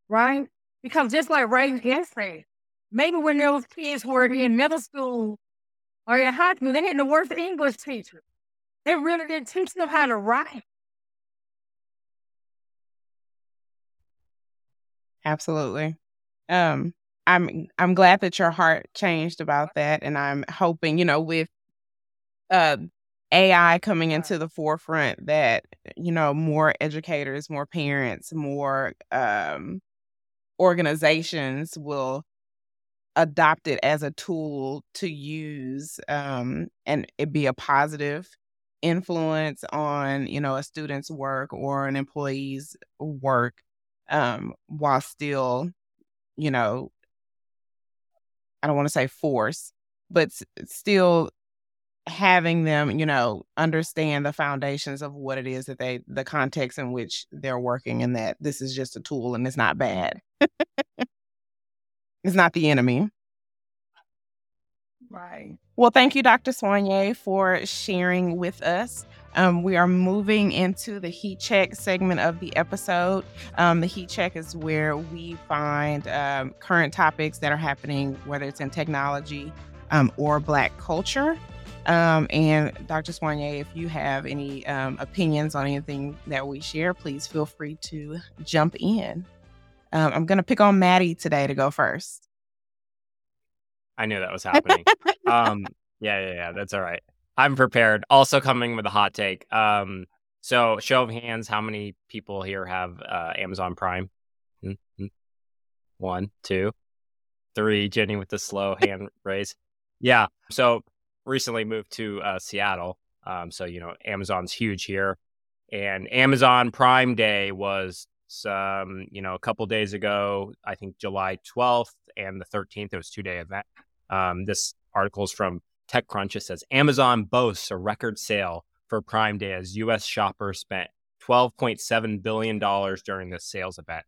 right? Because just like Ray Guest said, maybe when those kids were in middle school or in high school, they had the worst English teacher. They really didn't teach them how to write. Absolutely. I'm glad that your heart changed about that. And I'm hoping, with AI coming into the forefront that, more educators, more parents, more organizations will adopt it as a tool to use and it be a positive influence on, a student's work or an employee's work. While still, I don't want to say force, but still having them, understand the foundations of what it is that the context in which they're working, and that this is just a tool and it's not bad. It's not the enemy. Right. Well, thank you, Dr. Swanier, for sharing with us. We are moving into the heat check segment of the episode. The heat check is where we find current topics that are happening, whether it's in technology or Black culture. And Dr. Swanier, if you have any opinions on anything that we share, please feel free to jump in. I'm going to pick on Maddie today to go first. I knew that was happening. Yeah, that's all right. I'm prepared. Also coming with a hot take. So show of hands, how many people here have Amazon Prime? Mm-hmm. 1, 2, 3. Jenny with the slow hand raise. Yeah. So recently moved to Seattle. So, Amazon's huge here. And Amazon Prime Day was a couple days ago, I think July 12th and the 13th. It was a 2-day event. This article is from TechCrunch. It says Amazon boasts a record sale for Prime Day as U.S. shoppers spent $12.7 billion during this sales event.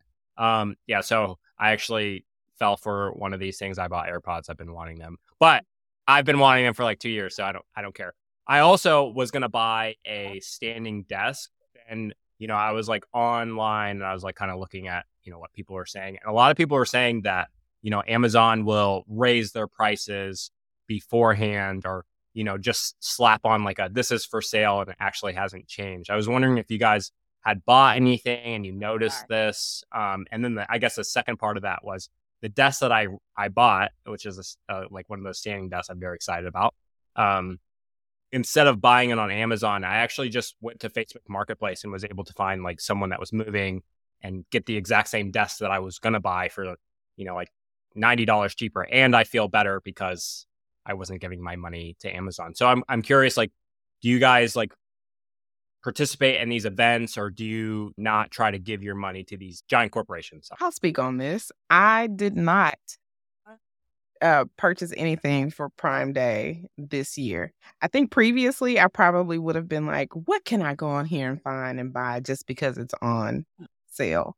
So I actually fell for one of these things. I bought AirPods. I've been wanting them, but I've been wanting them for like 2 years, so I don't care. I also was going to buy a standing desk, and I was like online, and I was like kind of looking at what people were saying, and a lot of people were saying that you know, Amazon will raise their prices beforehand or, you know, just slap on like a, this is for sale, and it actually hasn't changed. I was wondering if you guys had bought anything and you noticed this. And then I guess the second part of that was the desk that I bought, which is like one of those standing desks I'm very excited about. Instead of buying it on Amazon, I actually just went to Facebook Marketplace and was able to find like someone that was moving and get the exact same desk that I was going to buy for, you know, like $90 cheaper. And I feel better because I wasn't giving my money to Amazon. So I'm curious, like, do you guys like participate in these events, or do you not try to give your money to these giant corporations? I'll speak on this. I did not purchase anything for Prime Day this year. I think previously I probably would have been like, what can I go on here and find and buy just because it's on sale?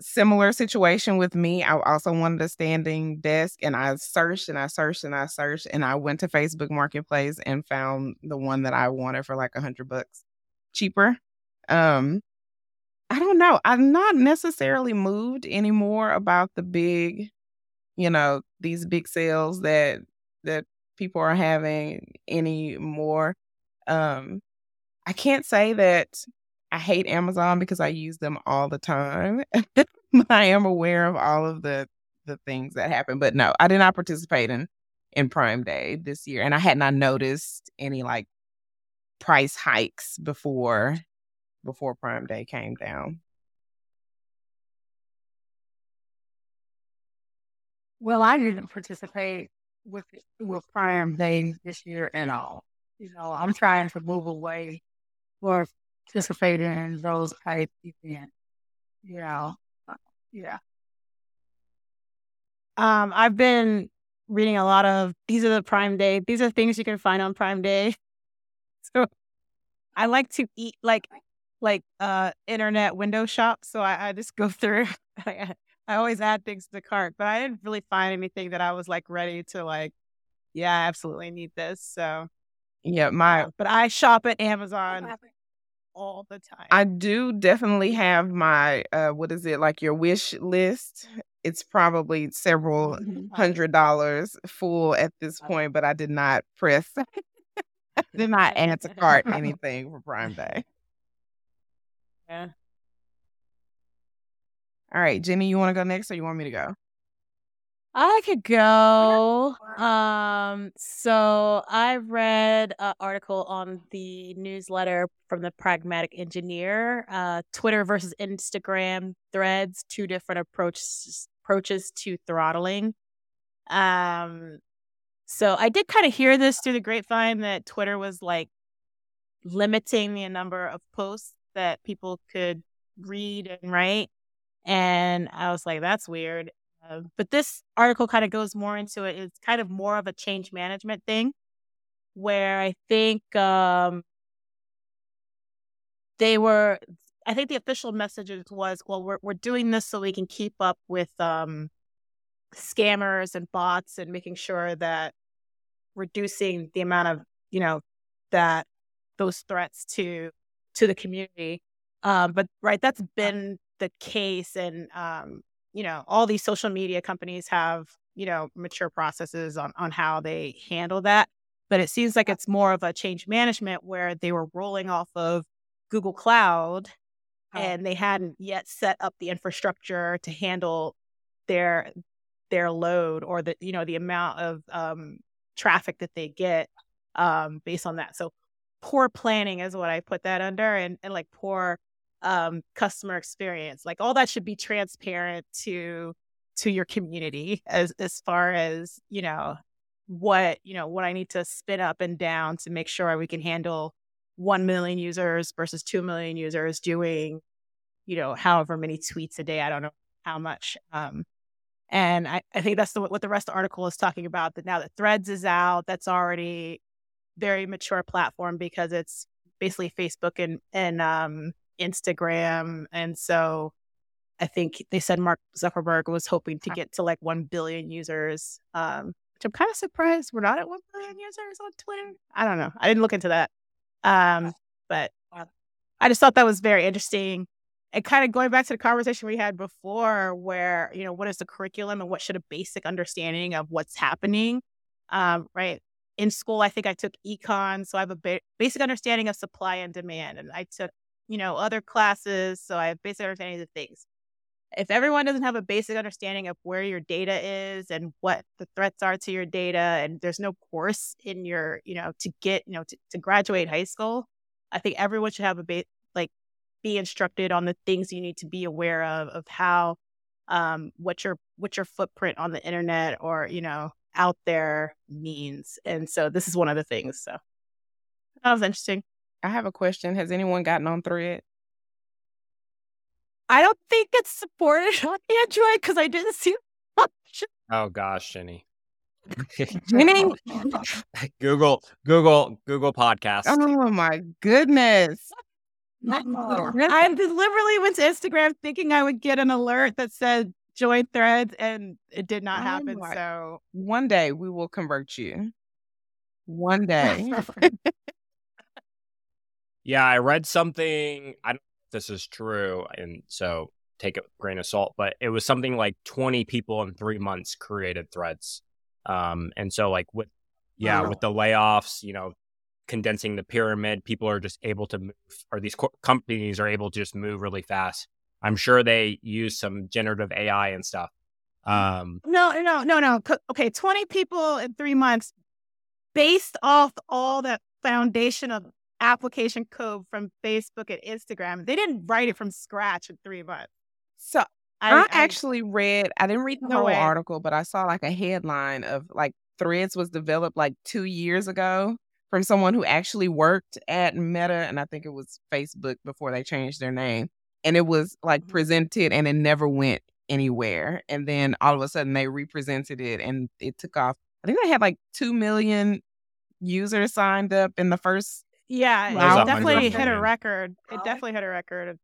Similar situation with me. I also wanted a standing desk, and I searched and I searched and I searched, and I went to Facebook Marketplace and found the one that I wanted for like $100 cheaper. I don't know. I'm not necessarily moved anymore about the big, you know, these big sales that people are having anymore. I can't say that I hate Amazon because I use them all the time. I am aware of all of the things that happen. But no, I did not participate in Prime Day this year. And I had not noticed any like price hikes before Prime Day came down. Well, I didn't participate with Prime Day this year at all. You know, I'm trying to move away for participating in those type events, you know. Yeah. I've been reading a lot of, these are the Prime Day, these are things you can find on Prime Day. So I like to eat like internet window shop. So I just go through. I always add things to the cart, but I didn't really find anything that I was like ready to like, yeah, I absolutely need this. So yeah, but I shop at Amazon all the time. I do definitely have my, like your wish list. It's probably several $100s full at this point, but I did not press, did not add to cart anything for Prime Day. Yeah. All right, Jenny, you want to go next or you want me to go? I could go. So I read an article on the newsletter from the Pragmatic Engineer, Twitter versus Instagram, Threads, two different approaches to throttling. So I did kind of hear this through the grapevine that Twitter was like limiting the number of posts that people could read and write. And I was like, that's weird. But this article kind of goes more into it. It's kind of more of a change management thing where I think I think the official message was, well, we're doing this so we can keep up with scammers and bots and making sure that reducing the amount of, you know, that those threats to the community. But right, that's been the case. And, you know, all these social media companies have, you know, mature processes on how they handle that. But it seems like it's more of a change management where they were rolling off of Google Cloud and they hadn't yet set up the infrastructure to handle their load or the, you know, the amount of traffic that they get based on that. So poor planning is what I put that under, and like poor customer experience, like all that should be transparent to your community as far as, you know, what I need to spin up and down to make sure we can handle 1 million users versus 2 million users doing, you know, however many tweets a day. I don't know how much. And I think that's what the rest of the article is talking about, that now that Threads is out, that's already very mature platform because it's basically Facebook and Instagram. And so I think they said Mark Zuckerberg was hoping to get to like 1 billion users, which I'm kind of surprised we're not at 1 billion users on Twitter. I don't know. I didn't look into that. But I just thought that was very interesting. And kind of going back to the conversation we had before where, you know, what is the curriculum and what should a basic understanding of what's happening, right? In school, I think I took econ, so I have a basic understanding of supply and demand. And I took, you know, other classes, so I have basic understanding of things. If everyone doesn't have a basic understanding of where your data is and what the threats are to your data, and there's no course in your, you know, to get, you know, to graduate high school, I think everyone should have a be instructed on the things you need to be aware of how, what your footprint on the internet or, you know, out there means. And so this is one of the things. So that was interesting. I have a question. Has anyone gotten on Threads? I don't think it's supported on Android because I didn't see it. Oh gosh, Jenny. Google Podcasts. Oh my goodness. I deliberately went to Instagram thinking I would get an alert that said join Threads, and it did not happen. Right. So one day we will convert you. One day. Yeah, I read something. I don't know if this is true, and so take it with a grain of salt. But it was something like 20 people in 3 months created Threads, and so like with the layoffs, you know, condensing the pyramid, people are just able to move, or these companies are able to just move really fast. I'm sure they use some generative AI and stuff. No. Okay, 20 people in 3 months based off all that foundation of application code from Facebook and Instagram. They didn't write it from scratch in 3 months. So I didn't read the whole article, but I saw like a headline of like Threads was developed like 2 years ago from someone who actually worked at Meta, and I think it was Facebook before they changed their name. And it was like presented and it never went anywhere. And then all of a sudden they represented it and it took off. I think they had like 2 million users signed up in the first. Yeah, wow. It definitely hit a record. It definitely hit a record.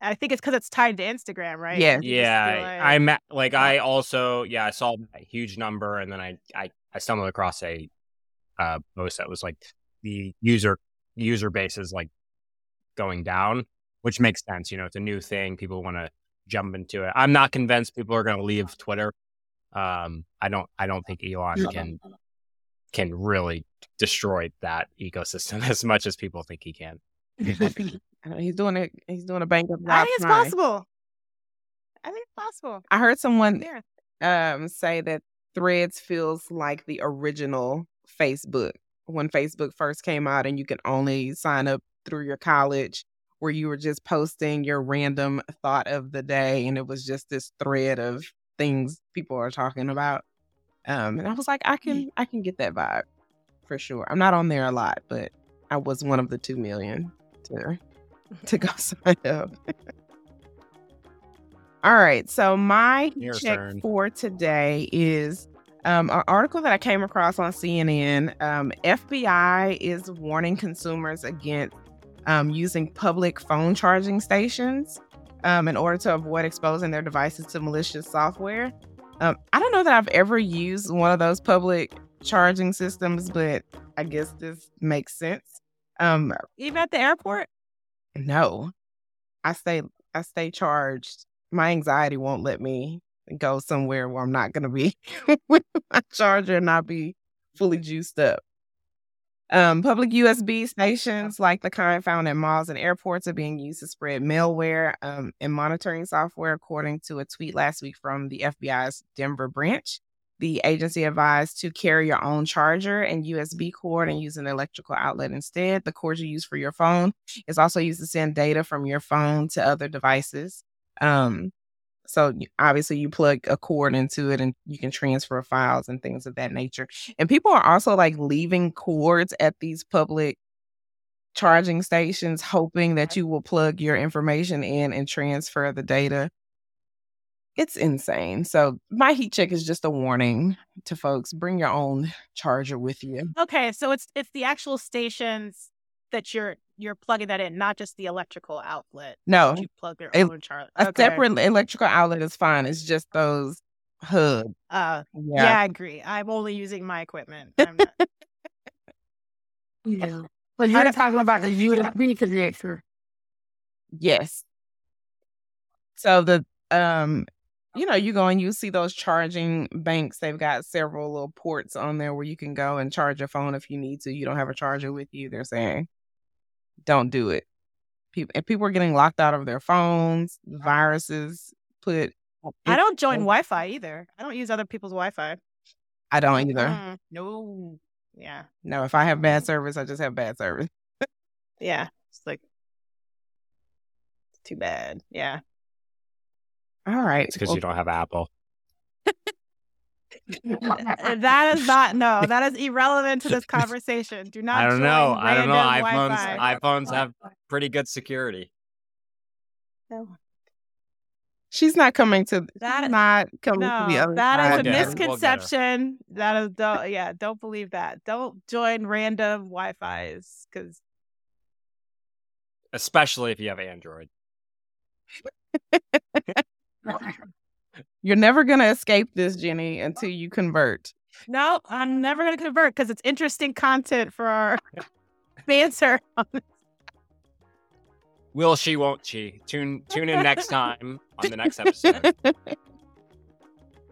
I think it's because it's tied to Instagram, right? Yeah. Yeah. I saw a huge number, and then I stumbled across a post that was like the user base is like going down, which makes sense. You know, it's a new thing. People want to jump into it. I'm not convinced people are going to leave Twitter. I don't think Elon can really destroy that ecosystem as much as people think he can. He's doing a bank of life. I think it's possible. I heard someone say that Threads feels like the original Facebook, when Facebook first came out and you could only sign up through your college, where you were just posting your random thought of the day, and it was just this thread of things people are talking about. And I was like, I can get that vibe for sure. I'm not on there a lot, but I was one of the 2 million to go sign up. All right, so my check for today is an article that I came across on CNN. FBI is warning consumers against using public phone charging stations in order to avoid exposing their devices to malicious software. I don't know that I've ever used one of those public charging systems, but I guess this makes sense. Even at the airport? No. I stay charged. My anxiety won't let me go somewhere where I'm not going to be with my charger and not be fully juiced up. Public USB stations like the kind found at malls and airports are being used to spread malware and monitoring software, according to a tweet last week from the FBI's Denver branch. The agency advised to carry your own charger and USB cord and use an electrical outlet instead. The cord you use for your phone is also used to send data from your phone to other devices. So obviously you plug a cord into it and you can transfer files and things of that nature. And people are also like leaving cords at these public charging stations, hoping that you will plug your information in and transfer the data. It's insane. So my heat check is just a warning to folks. Bring your own charger with you. Okay, so it's the actual stations that you're plugging that in, not just the electrical outlet. No. You plug your own charger. A separate electrical outlet is fine. It's just those hubs. Yeah, I agree. I'm only using my equipment. I'm not... Yeah. But you're talking about the USB connector. Yes. So the you go and you see those charging banks. They've got several little ports on there where you can go and charge your phone if you need to. You don't have a charger with you. They're saying, don't do it. People are getting locked out of their phones, viruses put. I don't join Wi-Fi either. I don't use other people's Wi-Fi. I don't either. No. Yeah. No, if I have bad service, I just have bad service. Yeah. It's like, too bad. Yeah. All right. It's because you don't have Apple. That is not, no, that is irrelevant to this conversation. Do not. I don't know. iPhones have pretty good security. No. She's not coming to that. Not coming to the other. That is a misconception. We'll that is, don't believe that. Don't join random Wi-Fi's because, especially if you have Android, you're never gonna escape this, Jenny, until you convert. No, I'm never gonna convert because it's interesting content for our answer. Will she? Won't she? Tune in next time on the next episode.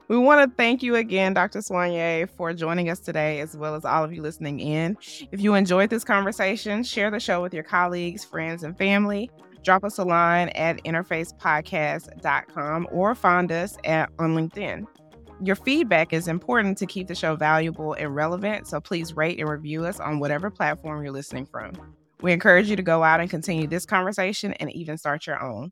We want to thank you again, Dr. Swanier, for joining us today, as well as all of you listening in. If you enjoyed this conversation, share the show with your colleagues, friends, and family. Drop us a line at interfacepodcast.com or find us on LinkedIn. Your feedback is important to keep the show valuable and relevant, so please rate and review us on whatever platform you're listening from. We encourage you to go out and continue this conversation and even start your own.